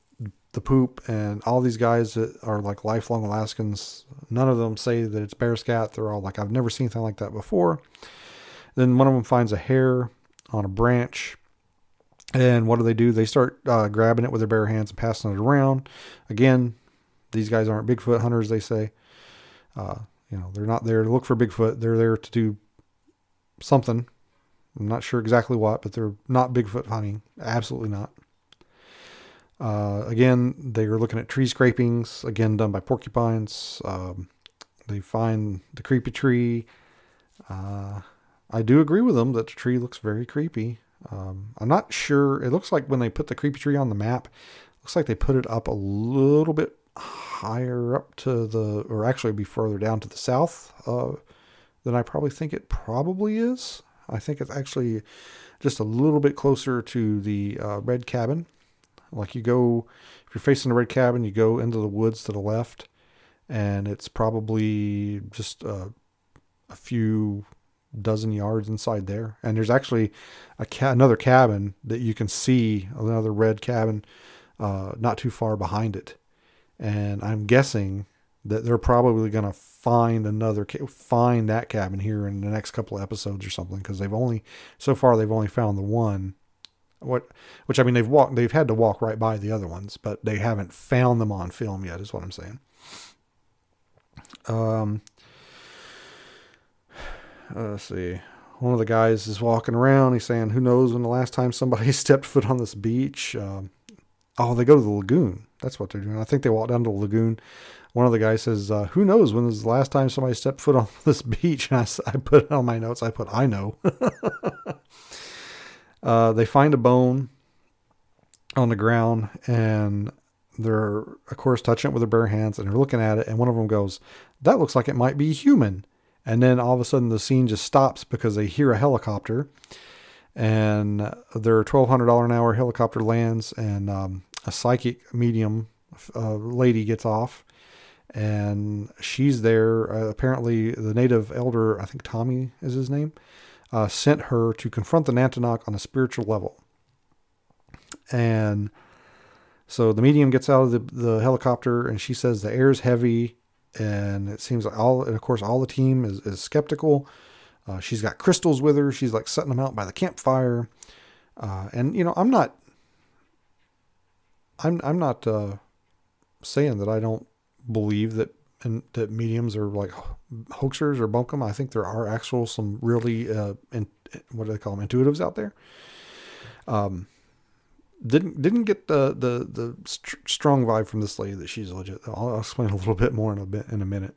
poop, and all these guys that are like lifelong Alaskans, none of them say that it's bear scat. They're all like, I've never seen anything like that before. Then one of them finds a hair on a branch, and what do? They start grabbing it with their bare hands and passing it around. Again, these guys aren't Bigfoot hunters, they say. You know, they're not there to look for Bigfoot. They're there to do something. I'm not sure exactly what, but they're not Bigfoot hunting. Absolutely not. Again, they are looking at tree scrapings, again, done by porcupines. They find the creepy tree. I do agree with them that the tree looks very creepy. I'm not sure. It looks like when they put the creepy tree on the map, looks like they put it up a little bit higher up to or actually be further down to the south, than I probably think it probably is. I think it's actually just a little bit closer to the, red cabin. Like if you're facing the red cabin, you go into the woods to the left, and it's probably just a few dozen yards inside there. And there's actually another cabin that you can see, another red cabin, not too far behind it. And I'm guessing that they're probably going to find that cabin here in the next couple of episodes or something, because so far they've only found the one. Which I mean, they've had to walk right by the other ones, but they haven't found them on film yet, is what I'm saying. Let's see. One of the guys is walking around. He's saying, who knows when the last time somebody stepped foot on this beach. They go to the lagoon. That's what they're doing. I think they walk down to the lagoon. One of the guys says, who knows when was the last time somebody stepped foot on this beach. And I put on my notes, I put, I know. They find a bone on the ground, and they're, of course, touching it with their bare hands, and they're looking at it, and one of them goes, that looks like it might be human. And then all of a sudden the scene just stops because they hear a helicopter, and their $1,200 an hour helicopter lands, and a psychic medium lady gets off, and she's there. Apparently the native elder, I think Tommy is his name, sent her to confront the Nantinaq on a spiritual level. And so the medium gets out of the helicopter, and she says the air is heavy, and it seems like all the team is skeptical. She's got crystals with her. She's like setting them out by the campfire. And you know, I'm not saying that I don't believe that mediums are like hoaxers or bunkum. I think there are some really, what do they call them? Intuitives out there. Didn't get the strong vibe from this lady that she's legit. I'll explain a little bit more in a minute.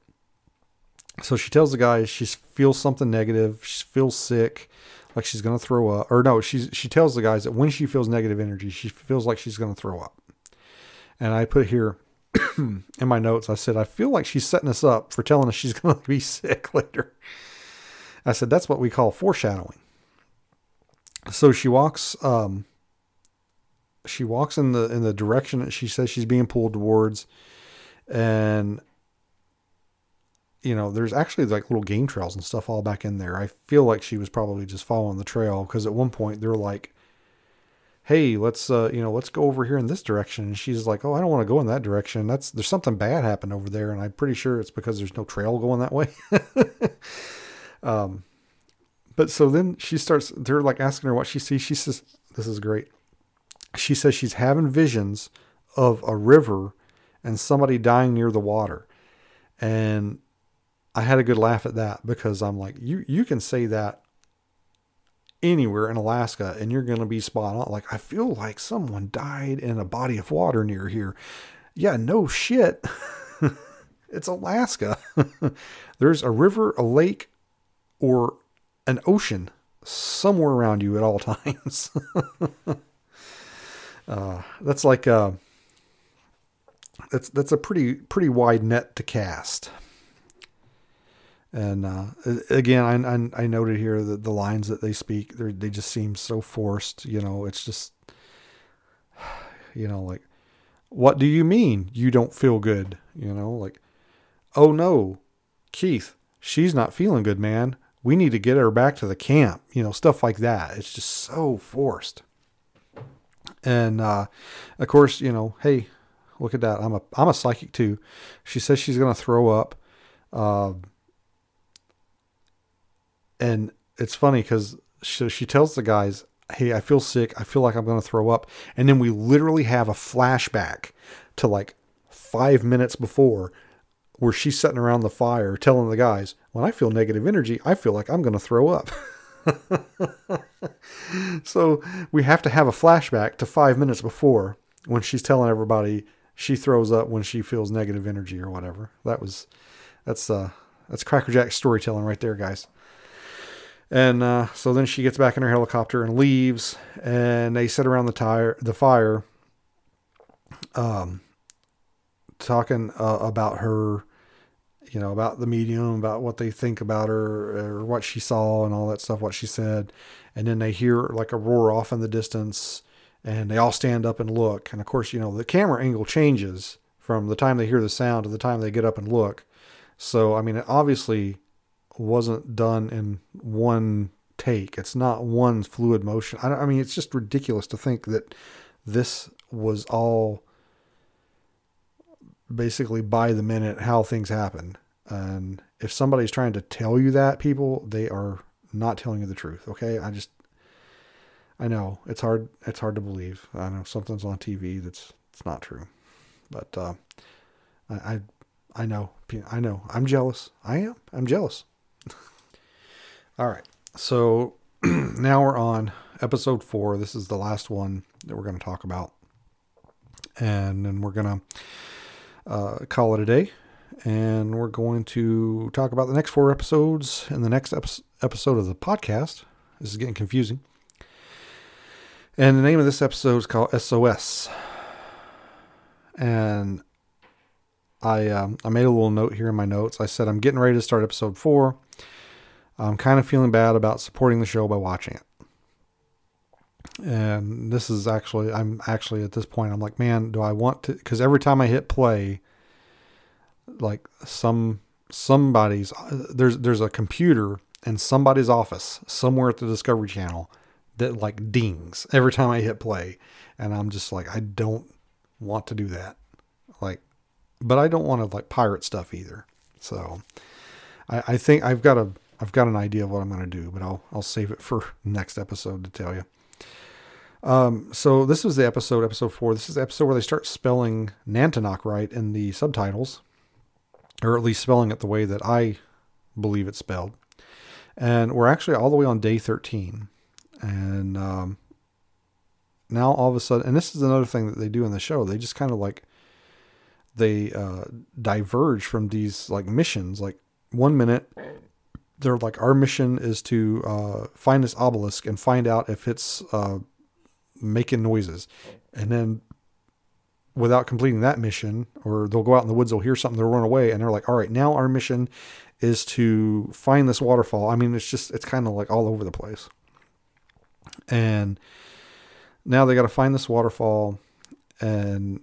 So she tells the guy she feels something negative. She feels sick, like she's going to throw up. Or no, she tells the guys that when she feels negative energy, she feels like she's going to throw up. And I put here in my notes, I said, I feel like she's setting us up for telling us she's going to be sick later. I said, that's what we call foreshadowing. So she walks in the direction that she says she's being pulled towards. And, you know, there's actually like little game trails and stuff all back in there. I feel like she was probably just following the trail, because at one point they're like, hey, let's go over here in this direction. And she's like, oh, I don't want to go in that direction. There's something bad happened over there. And I'm pretty sure it's because there's no trail going that way. But so then they're like asking her what she sees. She says, this is great. She says she's having visions of a river and somebody dying near the water. And I had a good laugh at that, because I'm like, you can say that anywhere in Alaska and you're going to be spot on. Like, I feel like someone died in a body of water near here. Yeah, no shit. It's Alaska. There's a river, a lake, or an ocean somewhere around you at all times. That's like, that's a pretty wide net to cast. And, again, I noted here that the lines that they speak, they just seem so forced, you know. It's just, you know, like, what do you mean you don't feel good? You know, like, oh no, Keith, she's not feeling good, man. We need to get her back to the camp, you know, stuff like that. It's just so forced. And, of course, you know, hey, look at that. I'm a psychic too. She says she's going to throw up, and it's funny because she tells the guys, hey, I feel sick. I feel like I'm going to throw up. And then we literally have a flashback to like 5 minutes before, where she's sitting around the fire telling the guys, when I feel negative energy, I feel like I'm going to throw up. So we have to have a flashback to 5 minutes before, when she's telling everybody she throws up when she feels negative energy or whatever. That's crackerjack storytelling right there, guys. And so then she gets back in her helicopter and leaves, and they sit around the fire, talking about her, you know, about the medium, about what they think about her, or what she saw and all that stuff, what she said. And then they hear like a roar off in the distance, and they all stand up and look. And of course, you know, the camera angle changes from the time they hear the sound to the time they get up and look. So, I mean, it obviously wasn't done in one take. It's not one fluid motion. I mean, it's just ridiculous to think that this was all basically by the minute how things happen. And if somebody's trying to tell you that, people, they are not telling you the truth. Okay. I know it's hard to believe. I know something's on TV that's not true, but, I know I'm jealous. I'm jealous. All right. So now we're on episode 4. This is the last one that we're going to talk about. And then we're going to call it a day. And we're going to talk about the next 4 episodes in the next episode of the podcast. This is getting confusing. And the name of this episode is called SOS. And I made a little note here in my notes. I said, I'm getting ready to start episode 4. I'm kind of feeling bad about supporting the show by watching it. And this is actually, at this point, I'm like, man, do I want to? Because every time I hit play, like somebody's, there's a computer in somebody's office somewhere at the Discovery Channel that like dings every time I hit play. And I'm just like, I don't want to do that. Like, but I don't want to like pirate stuff either. So I think I've got an idea of what I'm going to do, but I'll save it for next episode to tell you. So this was the episode 4. This is the episode where they start spelling Nantinaq right in the subtitles, or at least spelling it the way that I believe it's spelled. And we're actually all the way on day 13. And, now all of a sudden, and this is another thing that they do in the show. They just kind of like, they diverge from these like missions, like 1 minute, they're like, our mission is to find this obelisk and find out if it's making noises. And then without completing that mission, or they'll go out in the woods, they'll hear something, they'll run away. And they're like, all right, now our mission is to find this waterfall. I mean, it's just, it's kind of like all over the place. And now they got to find this waterfall, and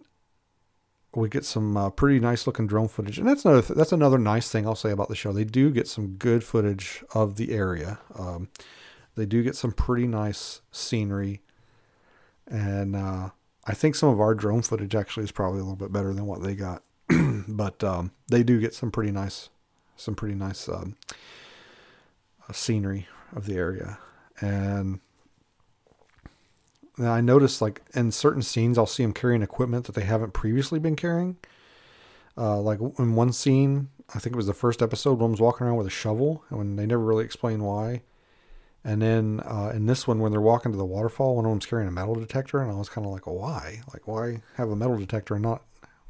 we get some pretty nice looking drone footage. And that's another nice thing I'll say about the show. They do get some good footage of the area. They do get some pretty nice scenery. And I think some of our drone footage actually is probably a little bit better than what they got. But they do get some pretty nice scenery of the area. And I noticed, like, in certain scenes, I'll see them carrying equipment that they haven't previously been carrying. Like in one scene, I think it was the first episode, one was walking around with a shovel, and they never really explain why. And then in this one, when they're walking to the waterfall, one of them's carrying a metal detector, and I was kind of like, why? Like, why have a metal detector and not?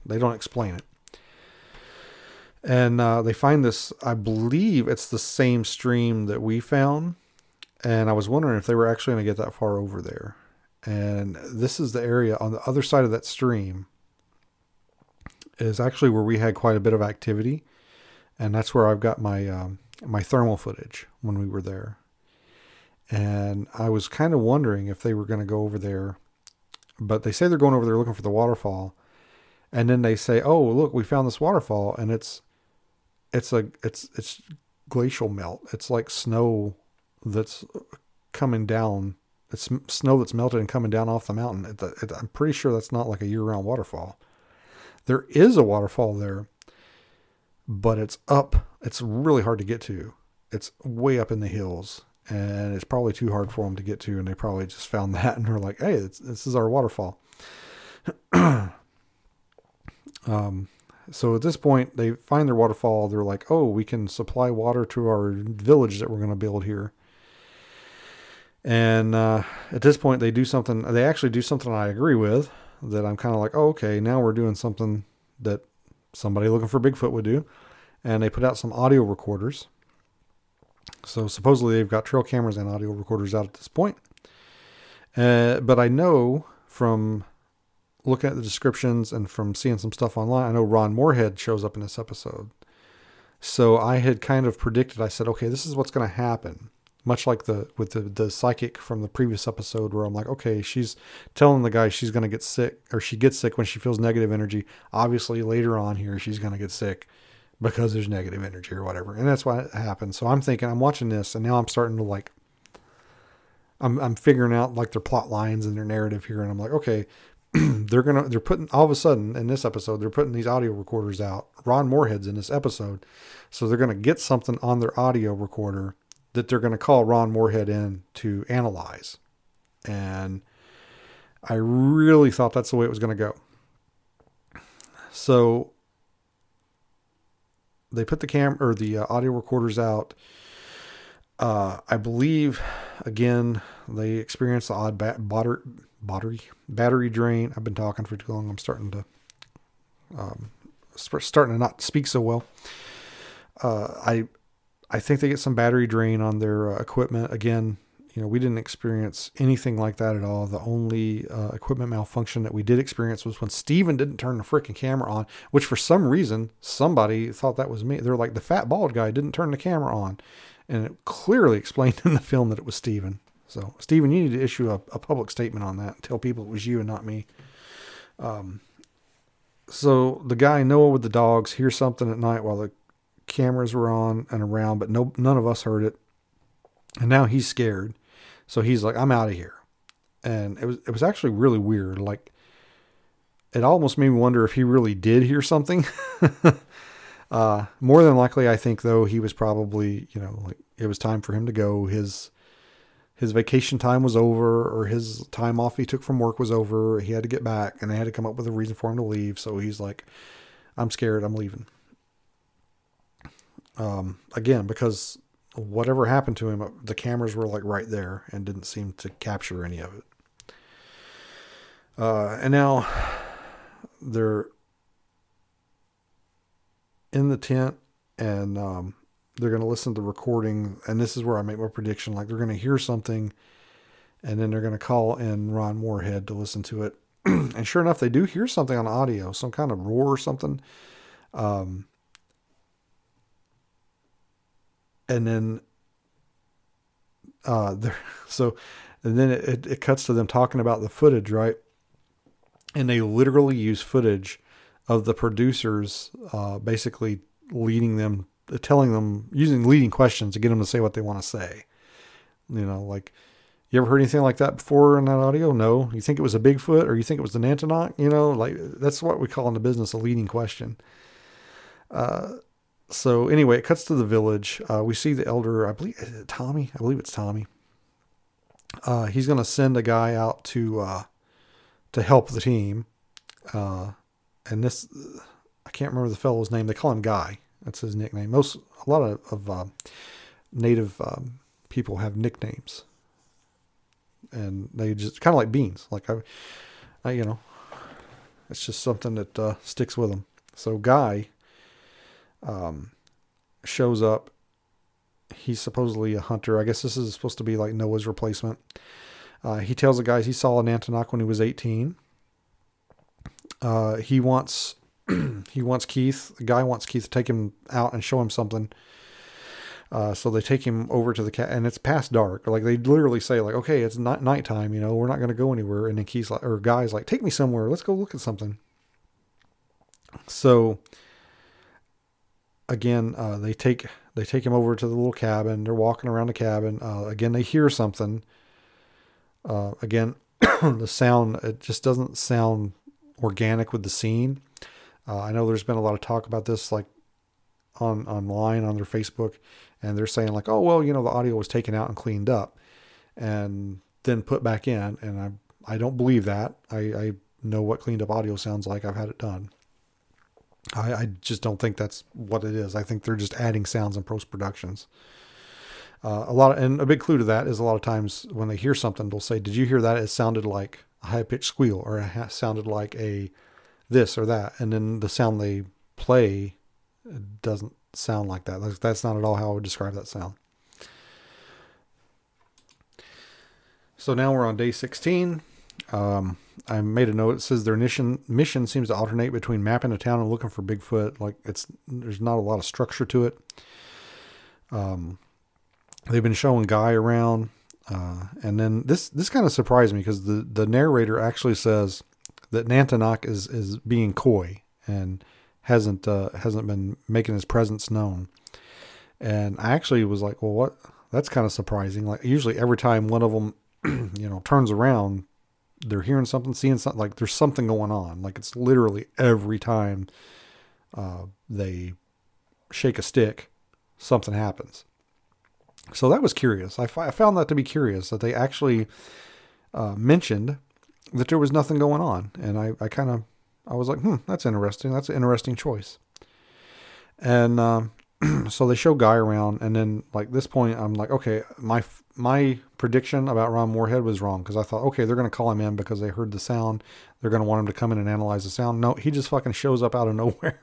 They don't explain it. And they find this, I believe it's the same stream that we found. And I was wondering if they were actually going to get that far over there. And this is the area on the other side of that stream is actually where we had quite a bit of activity. And that's where I've got my my thermal footage when we were there. And I was kind of wondering if they were going to go over there. But they say they're going over there looking for the waterfall. And then they say, oh, look, we found this waterfall. And it's glacial melt. It's like snow that's coming down. It's snow that's melted and coming down off the mountain. I'm pretty sure that's not like a year-round waterfall. There is a waterfall there, but it's up. It's really hard to get to. It's way up in the hills, and it's probably too hard for them to get to, and they probably just found that, and they're like, hey, this is our waterfall. So at this point, they find their waterfall. They're like, oh, we can supply water to our village that we're going to build here. And at this point, they actually do something I agree with, that I'm kind of like, oh, okay, now we're doing something that somebody looking for Bigfoot would do. And they put out some audio recorders. So supposedly they've got trail cameras and audio recorders out at this point. But I know from looking at the descriptions and from seeing some stuff online, I know Ron Moorhead shows up in this episode. So I had kind of predicted, I said, okay, this is what's going to happen. Much like with the psychic from the previous episode, where I'm like, okay, she's telling the guy she's going to get sick, or she gets sick when she feels negative energy. Obviously later on here, she's going to get sick because there's negative energy or whatever. And that's why it happened. So I'm thinking, I'm watching this, and now I'm starting to like, I'm figuring out like their plot lines and their narrative here. And I'm like, okay, they're putting all of a sudden in this episode, they're putting these audio recorders out. Ron Moorhead's in this episode. So they're going to get something on their audio recorder that they're going to call Ron Moorhead in to analyze. And I really thought that's the way it was going to go. So they put the audio recorders out. I believe again, they experienced the odd battery drain. I've been talking for too long. I'm starting to not speak so well. I think they get some battery drain on their equipment. Again, you know, we didn't experience anything like that at all. The only equipment malfunction that we did experience was when Steven didn't turn the freaking camera on, which for some reason, somebody thought that was me. They're like, the fat bald guy didn't turn the camera on. And it clearly explained in the film that it was Steven. So Steven, you need to issue a public statement on that and tell people it was you and not me. So the guy, Noah with the dogs, hears something at night while the cameras were on and around, but none of us heard it. And now he's scared. So he's like, I'm out of here. And it was actually really weird. Like, it almost made me wonder if he really did hear something. More than likely, I think though, he was probably, you know, like it was time for him to go. His vacation time was over, or his time off he took from work was over. He had to get back, and they had to come up with a reason for him to leave. So he's like, I'm scared, I'm leaving. Again, because whatever happened to him, the cameras were like right there and didn't seem to capture any of it. And now they're in the tent, and They're going to listen to the recording, and this is where I make my prediction. Like, they're going to hear something, and then they're going to call in Ron Moorhead to listen to it. And sure enough, they do hear something on audio, some kind of roar or something. And then it cuts to them talking about the footage, right? And they literally use footage of the producers basically leading them, telling them, using leading questions to get them to say what they want to say. You know, like, you ever heard anything like that before in that audio? No. You think it was a Bigfoot, or you think it was the Nantinaq? You know, like, that's what we call in the business a leading question. So anyway, it cuts to the village. We see the elder, I believe it's Tommy. He's going to send a guy out to help the team. And this, I can't remember the fellow's name. They call him Guy. That's his nickname. A lot of native people have nicknames, and they just kind of like Beans. Like, I you know, it's just something that sticks with them. So Guy shows up. He's supposedly a hunter. I guess this is supposed to be like Noah's replacement. He tells the guys he saw a Nantinaq when he was 18. The guy wants Keith to take him out and show him something. So they take him over to the cat, and it's past dark. Like, they literally say, like, okay, it's not nighttime, you know, we're not going to go anywhere. And then Keith's like, or Guy's like, take me somewhere. Let's go look at something. So again, they take him over to the little cabin. They're walking around the cabin. Again, they hear something. Again, the sound, it just doesn't sound organic with the scene. I know there's been a lot of talk about this, like online on their Facebook, and they're saying like, oh, well, you know, the audio was taken out and cleaned up and then put back in. And I don't believe that. I know what cleaned up audio sounds like. I've had it done. I just don't think that's what it is. I think they're just adding sounds in post-productions. And a big clue to that is a lot of times when they hear something, they'll say, did you hear that? It sounded like a high-pitched squeal, or it sounded like a this or that. And then the sound they play doesn't sound like that. That's not at all how I would describe that sound. So now we're on day 16. I made a note. It says their mission seems to alternate between mapping the town and looking for Bigfoot. Like, there's not a lot of structure to it. They've been showing Guy around. And then this kind of surprised me, because the narrator actually says that Nantinaq is being coy and hasn't been making his presence known. And I actually was like, well, what? That's kind of surprising. Like, usually every time one of them, you know, turns around, they're hearing something, seeing something, like there's something going on. Like, it's literally every time, they shake a stick, something happens. So that was curious. I found that to be curious, that they actually mentioned that there was nothing going on. And I was like, that's interesting. That's an interesting choice. And so they show Guy around. And then, like, this point, I'm like, okay, my prediction about Ron Moorhead was wrong, because I thought, okay, they're going to call him in because they heard the sound. They're going to want him to come in and analyze the sound. No, he just fucking shows up out of nowhere.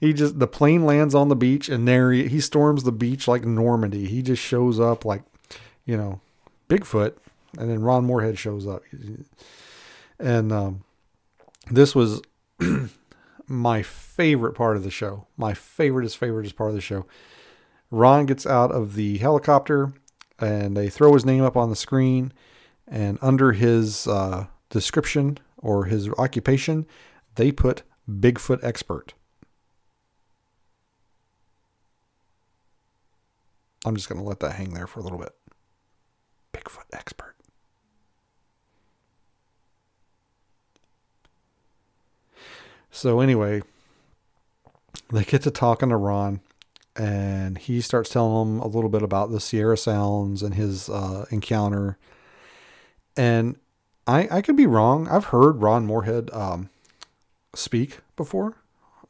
The plane lands on the beach, and there he storms the beach like Normandy. He just shows up like, you know, Bigfoot. And then Ron Moorhead shows up. And this was my favorite part of the show. My favoriteest part of the show. Ron gets out of the helicopter, and they throw his name up on the screen, and under his description or his occupation, they put Bigfoot expert. I'm just going to let that hang there for a little bit. Bigfoot expert. So anyway, they get to talking to Ron, and he starts telling them a little bit about the Sierra Sounds and his encounter. And I could be wrong. I've heard Ron Moorhead speak before.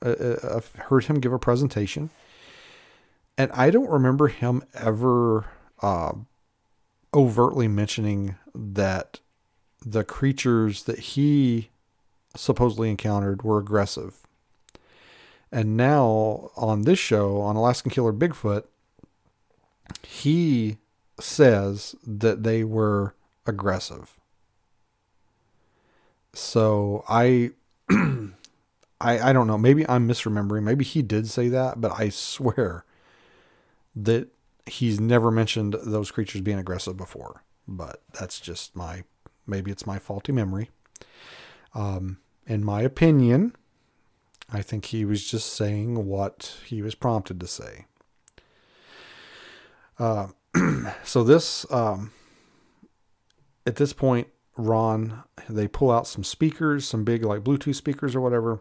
I've heard him give a presentation. And I don't remember him ever overtly mentioning that the creatures that he supposedly encountered were aggressive. And now on this show, on Alaskan Killer Bigfoot, he says that they were aggressive. So I don't know. Maybe I'm misremembering. Maybe he did say that, but I swear that he's never mentioned those creatures being aggressive before. But that's just my, maybe it's my faulty memory. In my opinion, I think he was just saying what he was prompted to say. So this, at this point, Ron, they pull out some speakers, some big like Bluetooth speakers or whatever,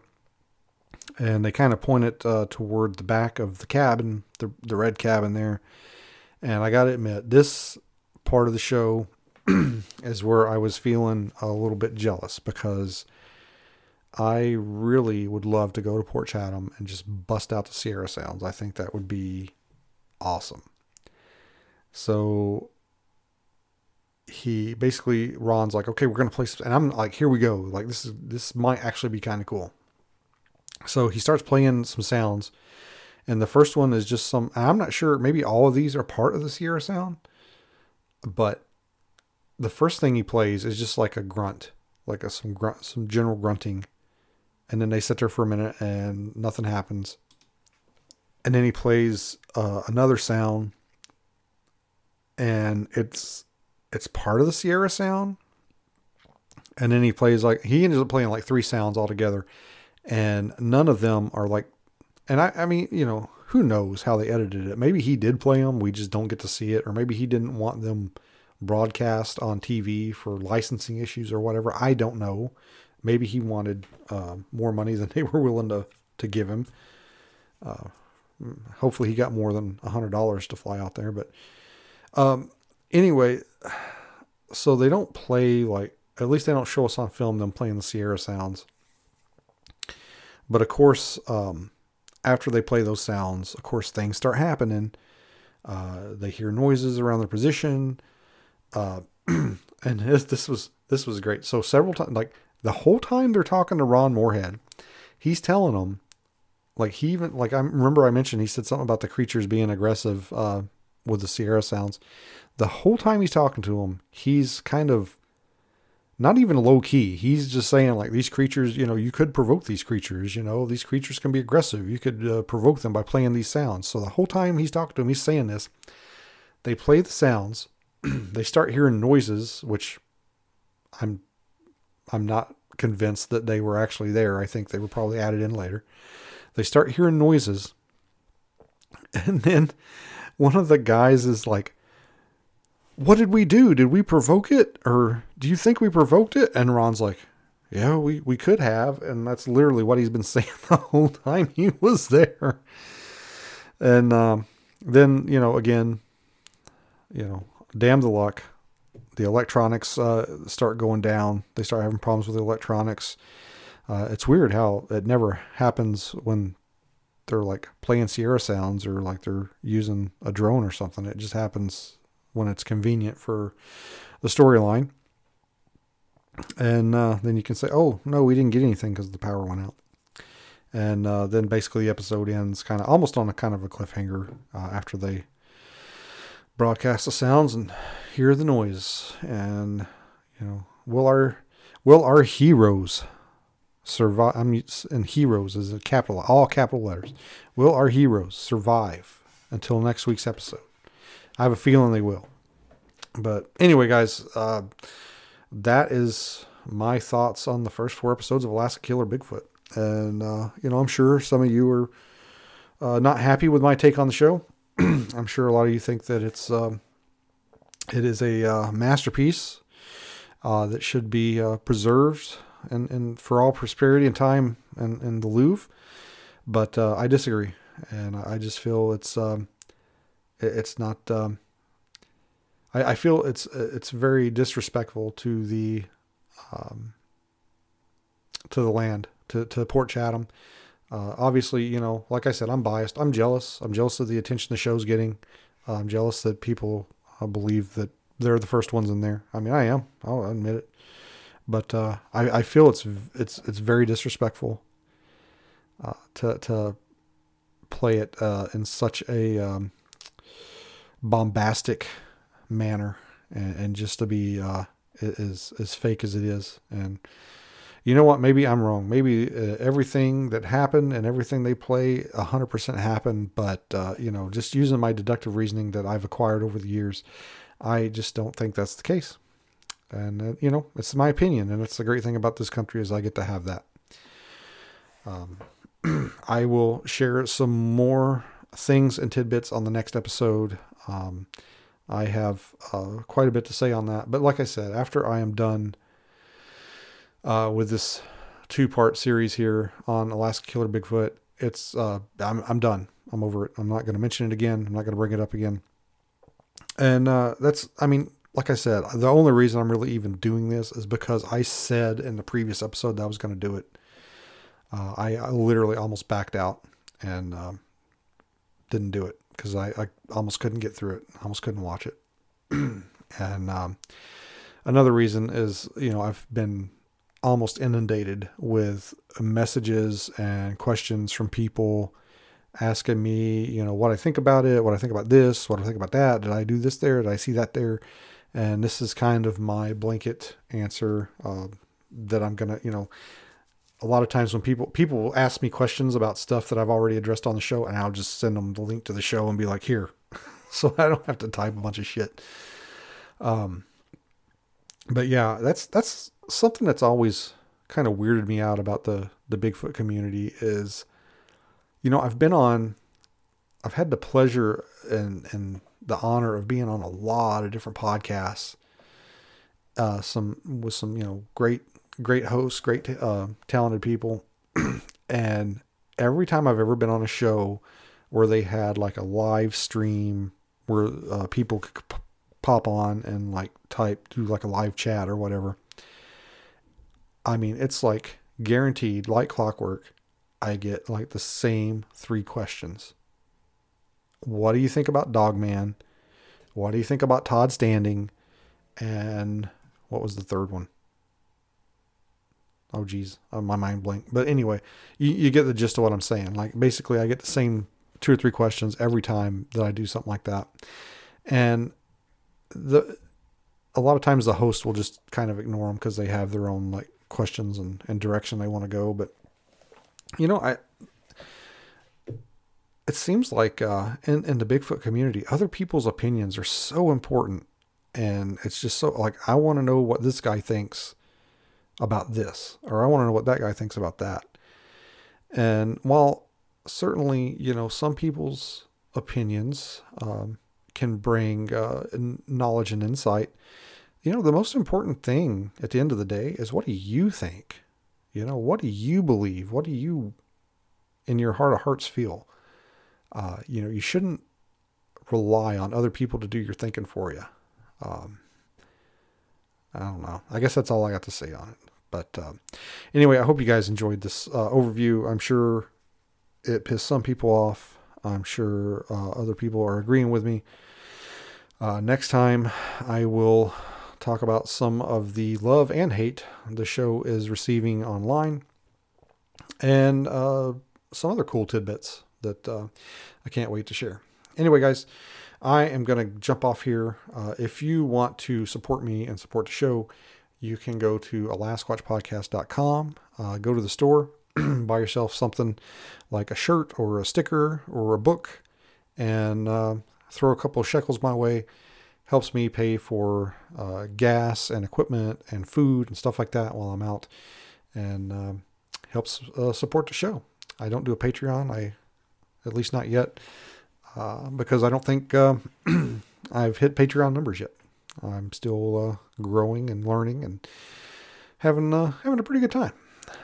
and they kind of point it toward the back of the cabin, the red cabin there. And I gotta admit, this part of the show is where I was feeling a little bit jealous, because I really would love to go to Port Chatham and just bust out the Sierra Sounds. I think that would be awesome. So he basically, Ron's like, okay, we're going to play. And I'm like, here we go. Like, this might actually be kind of cool. So he starts playing some sounds. And the first one is just some, I'm not sure, maybe all of these are part of the Sierra Sound, but the first thing he plays is just like a grunt, like a, some grunt, some general grunting. And then they sit there for a minute and nothing happens. And then he plays another sound, and it's part of the Sierra Sound. And then he plays like, he ends up playing like three sounds altogether, and none of them are like, and I mean, you know, who knows how they edited it. Maybe he did play them. We just don't get to see it. Or maybe he didn't want them broadcast on TV for licensing issues or whatever. I don't know. Maybe he wanted more money than they were willing to give him. Hopefully he got more than $100 to fly out there. But anyway, so they don't play, like, at least they don't show us on film them playing the Sierra Sounds. But of course, after they play those sounds, of course, things start happening. They hear noises around their position. And this was great. So several times, like the whole time they're talking to Ron Moorhead, he's telling them, like, he even, like, I remember I mentioned, he said something about the creatures being aggressive, with the Sierra Sounds. The whole time he's talking to him, he's kind of not even low key. He's just saying, like, these creatures, you know, you could provoke these creatures, you know, these creatures can be aggressive. You could provoke them by playing these sounds. So the whole time he's talking to him, he's saying this. They play the sounds. They start hearing noises, which I'm not convinced that they were actually there. I think they were probably added in later. They start hearing noises. And then one of the guys is like, what did we do? Did we provoke it? Or do you think we provoked it? And Ron's like, yeah, we could have. And that's literally what he's been saying the whole time he was there. And then, you know, again, you know, damn the luck. The electronics start going down. They start having problems with the electronics. It's weird how it never happens when they're like playing Sierra Sounds or like they're using a drone or something. It just happens when it's convenient for the storyline. And then you can say, oh no, we didn't get anything because the power went out. And then basically the episode ends kind of almost on a kind of a cliffhanger after they broadcast the sounds and hear the noise. And, you know, will our heroes survive? I'm and heroes is a capital, all capital letters. Will our heroes survive until next week's episode? I have a feeling they will. But anyway, guys, that is my thoughts on the first four episodes of Alaska Killer Bigfoot. And, you know, I'm sure some of you are not happy with my take on the show. I'm sure a lot of you think that it is a masterpiece that should be preserved and for all prosperity and time and the Louvre. But I disagree. And I just feel it's not, I feel it's very disrespectful to the land, to Port Chatham. Obviously, you know, like I said, I'm biased. I'm jealous. I'm jealous of the attention the show's getting. I'm jealous that people believe that they're the first ones in there. I mean, I am, I'll admit it, but, I feel it's very disrespectful, to play it in such a bombastic manner, and just to be as fake as it is. And you know what? Maybe I'm wrong. Maybe everything that happened and everything they play 100% happened. But you know, just using my deductive reasoning that I've acquired over the years, I just don't think that's the case. And you know, it's my opinion, and it's the great thing about this country is I get to have that. I will share some more things and tidbits on the next episode. I have quite a bit to say on that. But like I said, after I am done with this two-part series here on Alaska Killer Bigfoot, it's I'm done. I'm over it. I'm not going to mention it again. I'm not going to bring it up again. And that's, I mean, like I said, the only reason I'm really even doing this is because I said in the previous episode that I was going to do it. I literally almost backed out and didn't do it because I almost couldn't get through it. I almost couldn't watch it. And another reason is, you know, I've been almost inundated with messages and questions from people asking me, you know, what I think about it, what I think about this, what I think about that. Did I do this there? Did I see that there? And this is kind of my blanket answer that I'm going to, you know, a lot of times when people will ask me questions about stuff that I've already addressed on the show, and I'll just send them the link to the show and be like, here, so I don't have to type a bunch of shit. But yeah, that's something that's always kind of weirded me out about the Bigfoot community is, you know, I've had the pleasure and the honor of being on a lot of different podcasts. Some, you know, great hosts, great, talented people. And every time I've ever been on a show where they had like a live stream where people could pop on and like do like a live chat or whatever. I mean, it's like guaranteed, like clockwork, I get like the same three questions. What do you think about Dog Man? What do you think about Todd Standing? And what was the third one? Oh, geez, my mind blanked. But anyway, you get the gist of what I'm saying. Like basically I get the same two or three questions every time that I do something like that. And a lot of times the host will just kind of ignore them because they have their own like questions and direction they want to go. But you know, it seems like in the Bigfoot community, other people's opinions are so important. And it's just so like, I want to know what this guy thinks about this, or I want to know what that guy thinks about that. And while certainly, you know, some people's opinions can bring knowledge and insight, you know, the most important thing at the end of the day is what do you think? You know, what do you believe? What do you in your heart of hearts feel? You know, you shouldn't rely on other people to do your thinking for you. I don't know. I guess that's all I got to say on it. But anyway, I hope you guys enjoyed this overview. I'm sure it pissed some people off. I'm sure other people are agreeing with me. Next time, I will talk about some of the love and hate the show is receiving online. And some other cool tidbits that I can't wait to share. Anyway, guys, I am going to jump off here. If you want to support me and support the show, you can go to AlaskaWatchPodcast.com, go to the store, buy yourself something like a shirt or a sticker or a book, and throw a couple of shekels my way. Helps me pay for gas and equipment and food and stuff like that while I'm out, and helps support the show. I don't do a Patreon, at least not yet. Because I don't think I've hit Patreon numbers yet. I'm still growing and learning and having a pretty good time.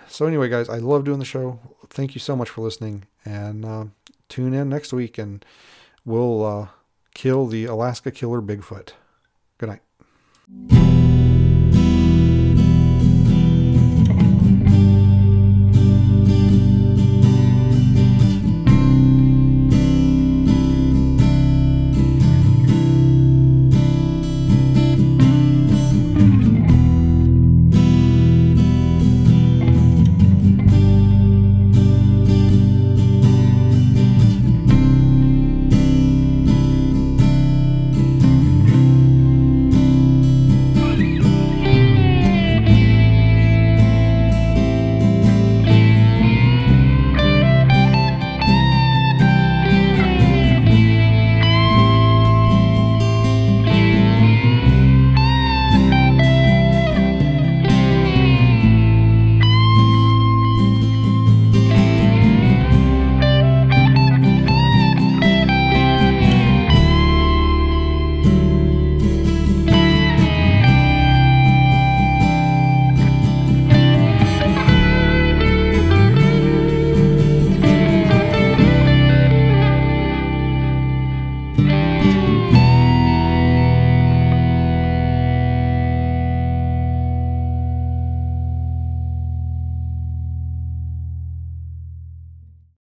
So anyway, guys, I love doing the show. Thank you so much for listening, and tune in next week, and we'll kill the Alaska Killer Bigfoot. Good night.